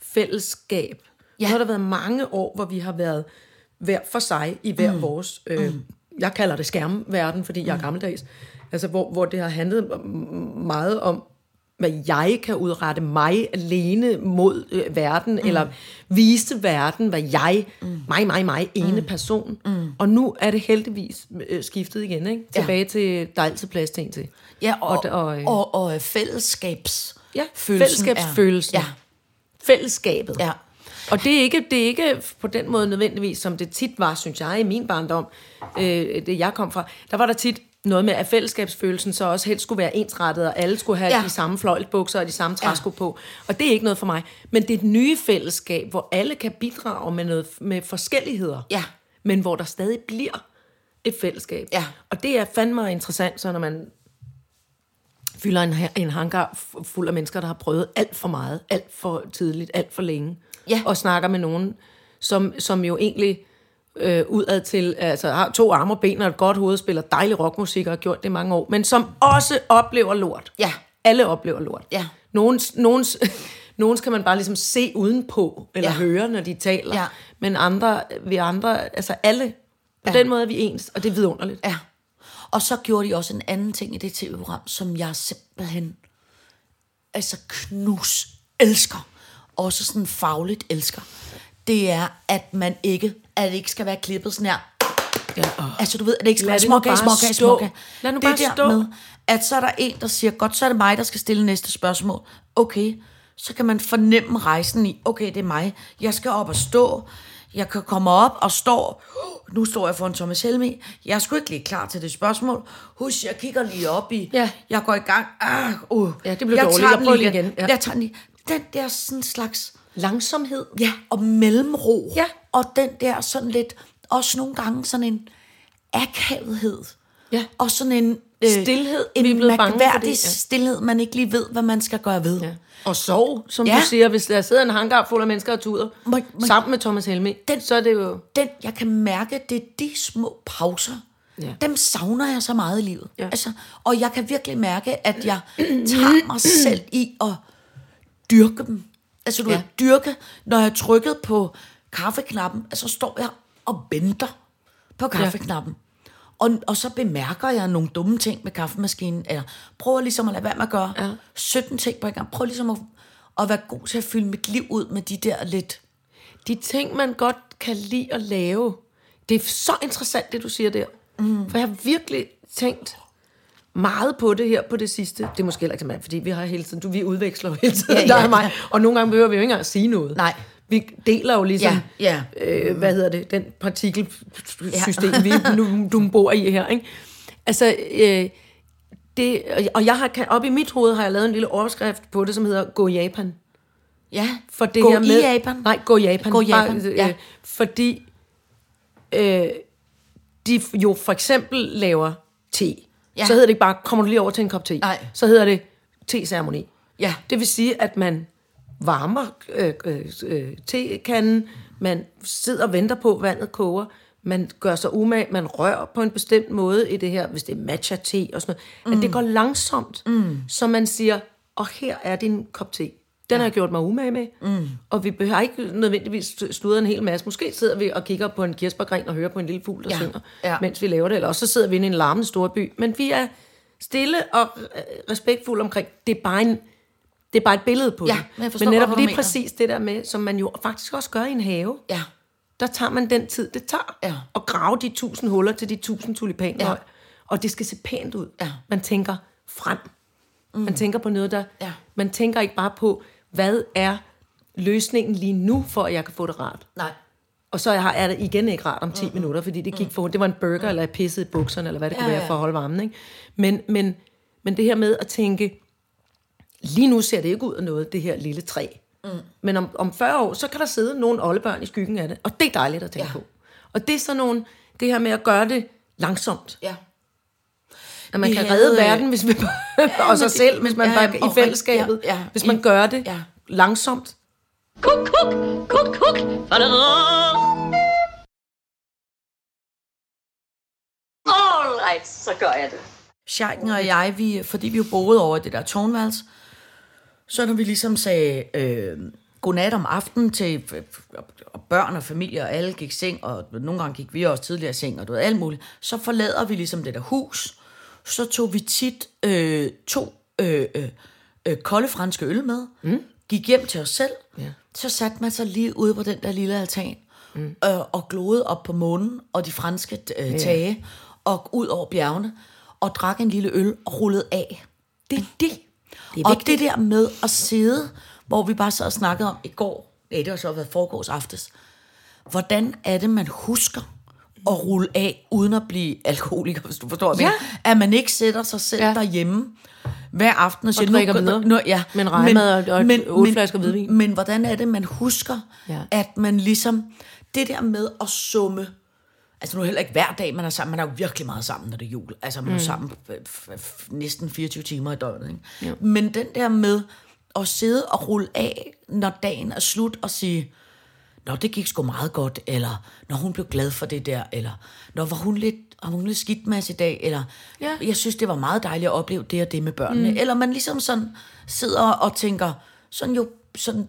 fællesskab. Ja. Nu har der været mange år, hvor vi har været hver for sig i hver mm. vores... Øh, mm. Jeg kalder det skærmverden, fordi jeg er gammeldags. Altså, hvor, hvor det har handlet meget om, hvad jeg kan udrette mig alene mod øh, verden, mm. eller vise verden, hvad jeg, mm. mig, mig, mig, ene mm. person. Mm. Og nu er det heldigvis øh, skiftet igen, ikke? Tilbage ja. Til, der er altid plads til en til. Ja, og, og, og, øh, og, og fællesskabsfølelsen. Fællesskabsfølelsen. Ja. Fællesskabet. Ja. Og det er, ikke, det er ikke på den måde nødvendigvis, som det tit var, synes jeg, i min barndom, øh, det jeg kom fra. Der var der tit noget med, at fællesskabsfølelsen så også helst skulle være ensrettet, og alle skulle have ja. De samme fløjlbukser og de samme træsko ja. På. Og det er ikke noget for mig. Men det er et nye fællesskab, hvor alle kan bidrage med, noget, med forskelligheder, ja. Men hvor der stadig bliver et fællesskab. Ja. Og det er fandme interessant, så når man fylder en, en hangar fuld af mennesker, der har prøvet alt for meget, alt for tidligt, alt for længe. Ja. Og snakker med nogen, som, som jo egentlig øh, udad til, altså har to arme og ben og et godt hoved, spiller dejlig rockmusik og har gjort det i mange år, men som også oplever lort. Ja. Alle oplever lort. Ja. Nogens, nogens, nogens kan man bare ligesom se udenpå, eller ja. Høre, når de taler. Ja. Men andre, vi andre, altså alle, på ja. Den måde er vi ens, og det er vidunderligt. Ja. Og så gjorde de også en anden ting i det tv-program, som jeg simpelthen altså knus elsker. Også sådan fagligt elsker. Det er, at man ikke, at det ikke skal være klippet sådan her. Ja, oh. Altså du ved, at det ikke skal være småkage, småkage, småkage. Lad nu bare stå. Det der med, at så er der en, der siger, godt, så er det mig, der skal stille næste spørgsmål. Okay, så kan man fornemme rejsen i, okay, det er mig. Jeg skal op og stå. Jeg kan komme op og stå. Nu står jeg foran Thomas Helmig. Jeg er sgu ikke lige klar til det spørgsmål. Husk, jeg kigger lige op i. Ja. Jeg går i gang. Ah, uh. Ja, det blev jeg dårligt. Jeg prøver lige igen. Ja. Jeg tager den lige. Den der sådan slags langsomhed ja, og mellemro, ja. Og den der sådan lidt, også nogle gange sådan en akavethed, ja. Og sådan en stilhed, en vi mærkværdig det, ja. stilhed, man ikke lige ved, hvad man skal gøre ved. Ja. Og sov, som ja. du siger, hvis der sidder en hangar fuld af mennesker og tuder, må, må, sammen med Thomas Helmig, den, så er det jo... Den, jeg kan mærke, det er de små pauser. Ja. Dem savner jeg så meget i livet. Ja. Altså, og jeg kan virkelig mærke, at jeg tager mig selv i at dyrke dem. Altså, du ja. ved, dyrke, når jeg trykker på kaffeknappen, altså står jeg og venter på kaffeknappen. Ja. Og, og så bemærker jeg nogle dumme ting med kaffemaskinen, eller prøver ligesom at lade være med at gøre ja. sytten ting på en gang. Prøver ligesom at, at være god til at fylde mit liv ud med de der lidt... De ting, man godt kan lide at lave. Det er så interessant, det du siger der. Mm. For jeg har virkelig tænkt meget på det her på det sidste. Det er måske heller ikke så meget, fordi vi har hele tiden... Du, vi udveksler jo hele tiden, ja, ja. Der er mig. Og nogle gange behøver vi jo ikke engang at sige noget. Nej. Vi deler jo ligesom, ja, ja. Øh, hvad hedder det, den partikelsystem, ja. vi nu, du bor i her, ikke? Altså, øh, det, og jeg har, op i mit hoved har jeg lavet en lille overskrift på det, som hedder Gå Japan. Ja, for det gå her med, i Japan. Nej, Gå Japan. Gå Japan, bare, øh, ja. Fordi øh, de jo for eksempel laver te. Ja. Så hedder det ikke bare, kommer du lige over til en kop te? Nej. Så hedder det te-ceremoni. Ja. Det vil sige, at man... varmer øh, øh, tekanden, man sidder og venter på, vandet koger, man gør sig umag, man rører på en bestemt måde i det her, hvis det er matcha-te og sådan noget, mm. at det går langsomt, mm. så man siger, og her er din kop te. Den ja. har jeg gjort mig umag med, mm. og vi behøver ikke nødvendigvis sludre en hel masse. Måske sidder vi og kigger på en kirsebærgren og hører på en lille fugl, der ja. synger, ja. mens vi laver det, eller også så sidder vi inde i en larmende storby, men vi er stille og respektfulde omkring, det er bare en Det er bare et billede på ja, det. Men, forstår, men netop lige præcis det der med, som man jo faktisk også gør i en have. Ja. Der tager man den tid, det tager. Ja. At grave de tusind huller til de tusind tulipaner. Ja. Og det skal se pænt ud. Ja. Man tænker frem. Mm. Man tænker på noget, der... Ja. Man tænker ikke bare på, hvad er løsningen lige nu, for at jeg kan få det rart. Nej. Og så er det igen ikke rart om ti mm. minutter, fordi det gik for... Det var en burger, mm. eller jeg pissede i bukserne, eller hvad det ja, kunne være ja. for at holde varmen. Ikke? Men, men, men det her med at tænke... Lige nu ser det ikke ud af noget, det her lille træ. Mm. Men om, om fyrre år, så kan der sidde nogle oldebørn i skyggen af det. Og det er dejligt at tænke ja. på. Og det er sådan nogle, det her med at gøre det langsomt. Ja. At man vi kan redde verden, hvis vi ja, og sig det, selv, hvis man ja, bare, i fællesskabet. Ja, ja, hvis man i, gør det ja. langsomt. Kuk, kuk, kuk, kuk. All right, så gør jeg det. Sjejken og jeg, vi, fordi vi jo boede over det der tårnværelse, så når vi ligesom sagde øh, godnat om aftenen til og børn og familie, og alle gik seng, og nogle gange gik vi også tidligere seng, og det var alt muligt, så forlader vi ligesom det der hus, så tog vi tit øh, to øh, øh, kolde franske øl med, mm. gik hjem til os selv, yeah. så satte man sig lige ude på den der lille altan, mm. øh, og glodede op på månen, og de franske øh, tage, yeah. og ud over bjergene, og drak en lille øl og rullede af. Det er det. det er og det der med at sidde, hvor vi bare sad og snakkede om i går, ja, det har så været foregårs aftes, hvordan er det, man husker at rulle af, uden at blive alkoholiker, hvis du forstår ja. det. At man ikke sætter sig selv ja. derhjemme hver aften og siger, og drikker videre. Nå, ja. Men rejmad og, og men, otte flasker hvidvin. Men, men hvordan er det, man husker, ja. at man ligesom, det der med at summe. Altså nu heller ikke hver dag, man er sammen. Man er jo virkelig meget sammen, når det er jul. Altså man er mm. sammen næsten fireogtyve timer i døgnet. Ikke? Ja. Men den der med at sidde og rulle af, når dagen er slut, og sige, nå, det gik sgu meget godt, eller når hun blev glad for det der, eller når var hun lidt, var hun lidt skidt med os i dag, eller ja. jeg synes, det var meget dejligt at opleve det og det med børnene. Mm. Eller man ligesom sådan sidder og tænker, sådan jo, sådan...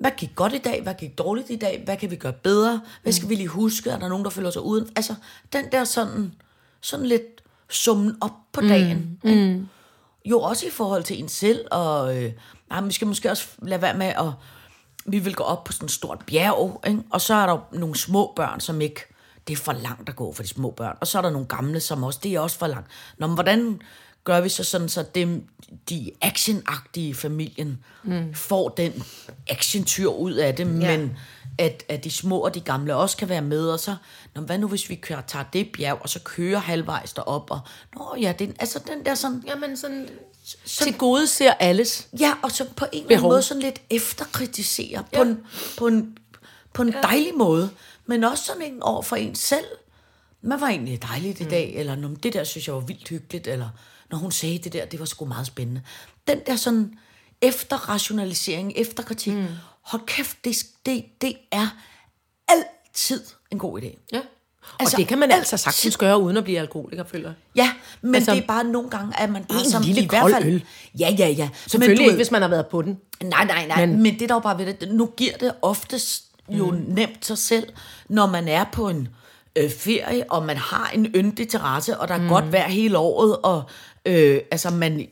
Hvad gik godt i dag? Hvad gik dårligt i dag? Hvad kan vi gøre bedre? Hvad skal vi lige huske? Er der nogen, der føler sig uden? Altså, den der sådan, sådan lidt summen op på dagen. Mm. Mm. Jo, også i forhold til en selv. Og øh, nej, vi skal måske også lade være med at... Vi vil gå op på sådan et stort bjerg, ikke? Og så er der nogle små børn, som ikke... Det er for langt at gå for de små børn. Og så er der nogle gamle, som også... Det er også for langt. Nå, men hvordan... gør vi så sådan, så dem, de actionagtige i familien mm. får den actiontyr ud af det, ja. men at, at de små og de gamle også kan være med, og så, nå, hvad nu hvis vi kører, tager det bjerg, og så kører halvvejs derop, og nå ja, det, altså den der sådan... Jamen sådan... Så, til gode ser alles. Ja, og så på en eller anden måde sådan lidt efterkritiserer, ja. på en, på en, på en ja. dejlig måde, men også sådan en over for en selv, man var egentlig dejligt i dag, mm. eller når det der synes jeg var vildt hyggeligt, eller når hun sagde det der, det var sgu meget spændende. Den der sådan efterrationalisering, efterkritik, mm. hold kæft, det, det, det er altid en god idé. Ja. Og altså, det kan man altså sagtens gøre, uden at blive alkoholiker, føler jeg. Ja, men altså, det er bare nogle gange, at man bare som i hvert fald... Øl. Ja, ja, ja. Selvfølgelig ikke, hvis man har været på den. Nej, nej, nej. Men, men det er dog bare ved det. Nu giver det oftest jo mm. nemt sig selv, når man er på en øh, ferie, og man har en yndig terrasse, og der er mm. godt vejr hele året, og øh, altså, man,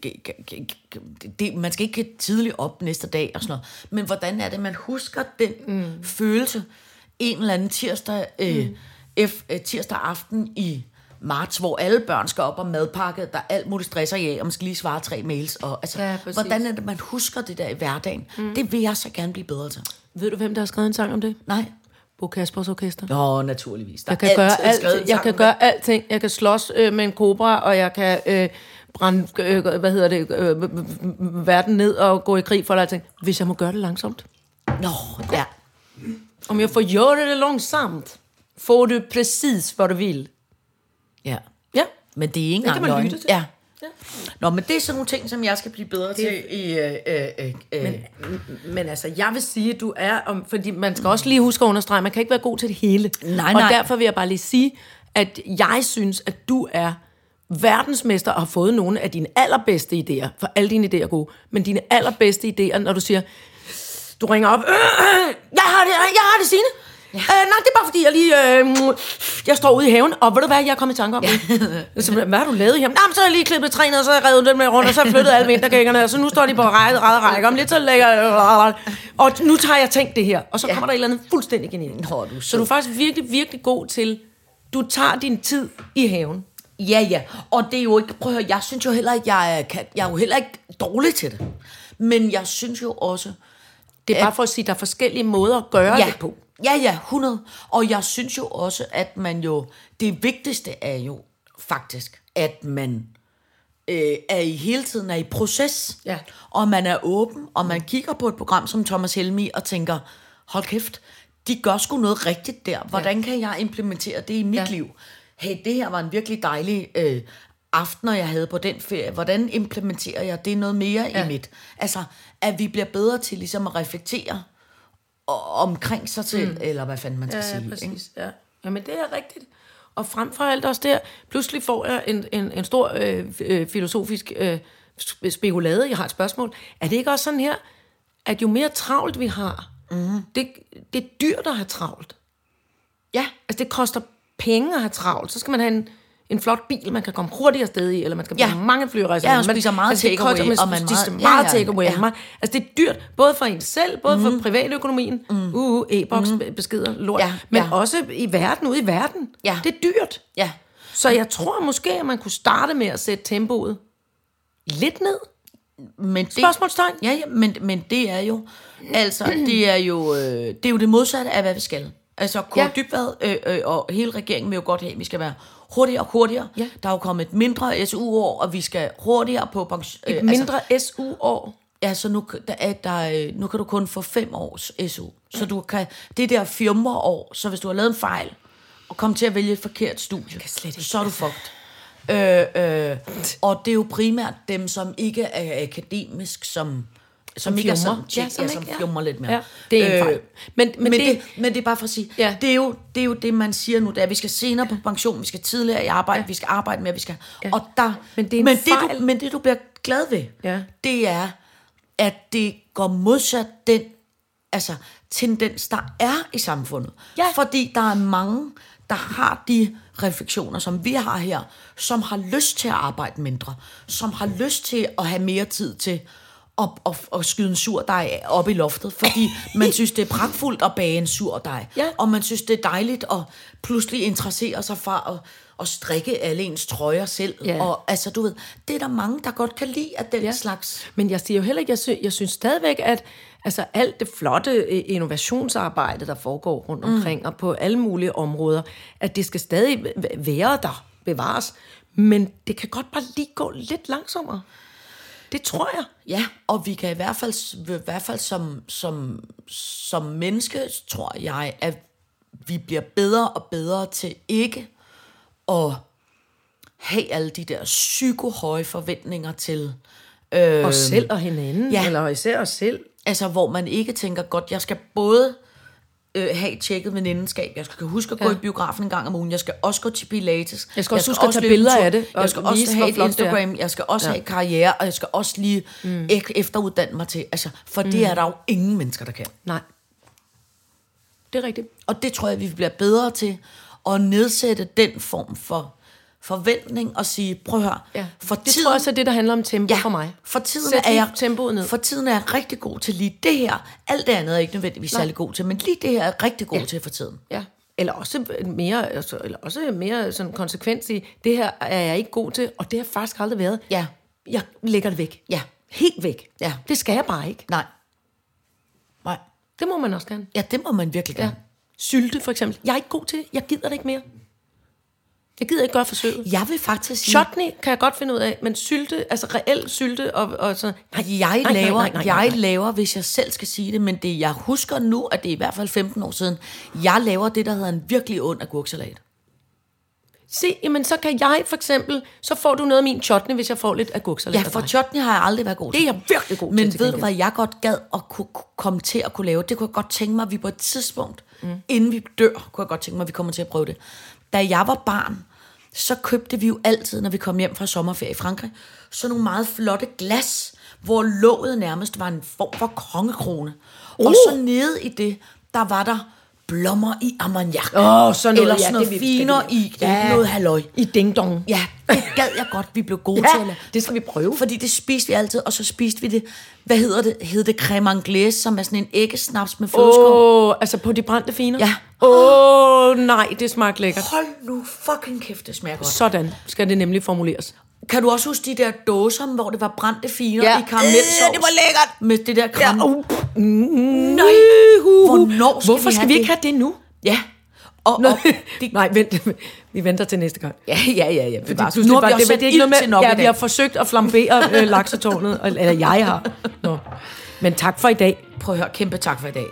det, man skal ikke tidligt op næste dag og sådan noget. Men hvordan er det, man husker den mm. følelse en eller anden tirsdag... Øh, mm. F- tirsdag aften i marts, hvor alle børn skal op og madpakke, der alt muligt stresser i af, og man skal lige svare tre mails. Og, altså, ja, hvordan er det, man husker det der i hverdagen? Mm. Det vil jeg så gerne blive bedre til. Ved du, hvem der har skrevet en sang om det? Nej. Bo Kaspers orkester. Nå, naturligvis. Der jeg kan, gøre, alt, jeg kan gøre alting. Jeg kan slås øh, med en kobra, og jeg kan øh, brænde øh, hvad hedder det, øh, verden ned og gå i krig for alting, hvis jeg må gøre det langsomt. Nå, ja. Om jeg får gjort det langsomt, får du præcis, hvad du vil. Ja. Ja. Men det er ikke engang løgn. Ja. Ja. Nå, men det er sådan nogle ting, som jeg skal blive bedre det... til. I, øh, øh, øh. Men, men altså, jeg vil sige, at du er... Om, fordi man skal også lige huske at understrege, man kan ikke være god til det hele. Nej, nej. Og derfor vil jeg bare lige sige, at jeg synes, at du er verdensmester og har fået nogle af dine allerbedste idéer. For alle dine idéer er gode. Men dine allerbedste idéer, når du siger... Du ringer op... Øh, øh, jeg har det, jeg har det, Signe. Ja. Øh, nej, det er bare fordi, jeg lige øh, jeg står ude i haven, og ved du hvad, jeg er kommet i tanke om det. Så, hvad har du lavet i haven? Jamen, så har jeg lige klippet træ ned, og så har jeg revet dem med rundt, og så har jeg flyttet alle vintergækkerne, og så nu står de på række, række, række, om lidt så lægger og nu tager jeg tænkt det her, og så ja. Kommer der et eller andet fuldstændig genialt. Så du er faktisk virkelig, virkelig god til, du tager din tid i haven. Ja, ja, og det er jo ikke, prøv at høre, jeg synes jo heller ikke, jeg, kan, jeg er jo heller ikke dårlig til det, men jeg synes jo også, det er bare for at sige, at der er forskellige måder at gøre ja. Det på. Ja, ja, hundrede. Og jeg synes jo også, at man jo... Det vigtigste er jo faktisk, at man øh, er i hele tiden er i proces. Ja. Og man er åben, og man kigger på et program som Thomas Helmig og tænker, hold kæft, de gør sgu noget rigtigt der. Hvordan ja. Kan jeg implementere det i mit ja. Liv? Hey, det her var en virkelig dejlig øh, aften, jeg havde på den ferie. Hvordan implementerer jeg det noget mere ja. I mit? Altså, at vi bliver bedre til ligesom at reflektere omkring sig til, mm. eller hvad fanden man skal ja, sige. Ja, præcis. Ja. Jamen, det er rigtigt. Og frem for alt også der, pludselig får jeg en, en, en stor øh, øh, filosofisk øh, spekulade. Jeg har et spørgsmål. Er det ikke også sådan her, at jo mere travlt vi har, mm. det, det er dyrt at have travlt. Ja, altså det koster penge at have travlt. Så skal man have en, en flot bil, man kan komme hurtigt afsted i, eller man skal ja. Bruge mange flyrejser. Ja, og spiser meget altså, takeaway. Og man spiser meget, meget ja, ja, takeaway. Ja. Altså, det er dyrt, både for en selv, både mm. for privatøkonomien, mm. uh, e-boks, mm. beskeder, lort, ja, men ja. Også i verden, ude i verden. Ja. Det er dyrt. Ja. Så jeg tror måske, at man kunne starte med at sætte tempoet lidt ned. Men det, spørgsmålstegn? Ja, ja men, men det er jo, altså, det er jo, øh, det er jo det modsatte af, hvad vi skal. Altså, Kåre ja. Dybvad øh, øh, og hele regeringen vil jo godt have, at vi skal være hurtigere og hurtigere. Ja. Der er jo kommet et mindre S U-år, og vi skal hurtigere på... Pension, øh, et mindre altså, S U-år? Ja, så nu, der, der, nu kan du kun få fem års S U. Så du kan... Det der firmaår, så hvis du har lavet en fejl, og kom til at vælge et forkert studie, så er du fucked. Øh, øh, og det er jo primært dem, som ikke er akademisk, som... Som, som ikke er sådan, ja, som, ja, som ikke, ja. Fjummer lidt mere. Ja, det er en fejl. Øh, men, men, men, det, det, men det er bare for at sige, ja. det, er jo, det er jo det, man siger nu, det er, at vi skal senere på pension, vi skal tidligere i arbejde, ja. Vi skal arbejde mere, vi skal... Ja. Og der, men, det men, det, du, men det, du bliver glad ved, ja. Det er, at det går modsat den altså, tendens, der er i samfundet. Ja. Fordi der er mange, der har de refleksioner, som vi har her, som har lyst til at arbejde mindre, som har lyst til at have mere tid til... Og, og, og skyde en surdej op i loftet, fordi man synes, det er pragtfuldt at bage en surdej, ja. Og man synes, det er dejligt at pludselig interessere sig for at, at strikke alle ens trøjer selv, ja. Og altså, du ved, det er der mange, der godt kan lide af den ja. Slags. Men jeg siger jo heller ikke, jeg synes, jeg synes stadigvæk, at altså, alt det flotte innovationsarbejde, der foregår rundt omkring, mm. og på alle mulige områder, at det skal stadig være der, bevares, men det kan godt bare lige gå lidt langsommere. Det tror jeg. Ja, og vi kan i hvert fald, i hvert fald som, som, som menneske, tror jeg, at vi bliver bedre og bedre til ikke at have alle de der psykohøje forventninger til øh, os selv og hinanden, ja, eller især os selv. Altså, hvor man ikke tænker, godt, jeg skal både øh, have tjekket venindeskab, jeg skal huske at gå ja. i biografen en gang om ugen, jeg skal også gå til pilates, jeg skal også, jeg skal huske også at tage billeder af det, og jeg skal og også have et Instagram, jeg skal også ja. have karriere, og jeg skal også lige mm. efteruddanne mig til, altså, for mm. det er der jo ingen mennesker, der kan. Nej. Det er rigtigt. Og det tror jeg, vi bliver bedre til, at nedsætte den form for forventning og sige, prøv at høre, ja, for det tiden, tror jeg også er det, der handler om tempo ja, for mig. For tiden, er jeg, tempoet ned. For tiden er jeg rigtig god til lige det her. Alt det andet er ikke nødvendigvis særlig god til, men lige det her er rigtig god ja. til for tiden. Ja. Eller også mere, altså, eller også mere sådan konsekvens i, det her er jeg ikke god til, og det har faktisk aldrig været. Ja. Jeg lægger det væk. Ja. Helt væk. Ja. Det skal jeg bare ikke. Nej. Nej. Det må man også gerne. Ja, det må man virkelig gerne. Ja. Sylte for eksempel. Jeg er ikke god til det. Jeg gider det ikke mere. Jeg gider ikke gøre forsøget. Jeg vil faktisk sige... Chutney kan jeg godt finde ud af, men sylte, altså reelt sylte og, og sådan... Nej, jeg, nej, laver, nej, nej, nej, jeg nej. laver, hvis jeg selv skal sige det, men det jeg husker nu, at det er i hvert fald femten år siden, jeg laver det, der hedder en virkelig ond agurksalat. Se, jamen så kan jeg for eksempel, så får du noget af min chutney, hvis jeg får lidt agurksalat. Ja, for chutney har jeg aldrig været god til. Det er jeg virkelig god til. Men til ved du, hvad jeg godt gad at kunne komme til at kunne lave? Det kunne jeg godt tænke mig, at vi på et tidspunkt, mm. inden vi dør, kunne jeg godt tænke mig, at vi kommer til at prøve det. Da jeg var barn, så købte vi jo altid, når vi kom hjem fra sommerferie i Frankrig, sådan nogle meget flotte glas, hvor låget nærmest var en form for kongekrone. Uh. Og så nede i det, der var der blommer i ammoniak. Oh, sådan eller noget, sådan noget ja, finer i ja. noget halløj. I ding-dong. Ja, det gad jeg godt, vi blev gode ja, til. Det skal vi prøve. Fordi det spiste vi altid, og så spiste vi det, hvad hedder det, hed det crème anglaise, som er sådan en æggesnaps med flødeskum. Åh, oh, altså på de brændte finer? Ja. Åh, oh, nej, det smagte lækkert. Hold nu fucking kæft, det smager godt. Sådan skal det nemlig formuleres. Kan du også huske de der dåser, hvor det var brændte finer ja. i karamelsovs? Ja, øh, det var lækkert. Med det der kram. Ja, uh, uh, nej, hvornår skal Hvorfor vi skal vi ikke det? have det nu? Ja. Og, og, de, nej, vent. Vi venter til næste gang. Ja, ja, ja. ja. Fordi, Fordi, nu har vi også sat ild til nok ja, i dag. Vi har forsøgt at flambere øh, laksetårnet, eller jeg har. Nå. Men tak for i dag. Prøv at høre, kæmpe tak for i dag.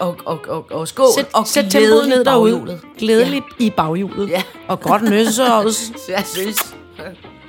Og, og, og, og skål. Sæt, og sæt tempoet ned derude. Glædeligt ja. i baghjulet. Ja. Og godt nøs også. Ja, søs.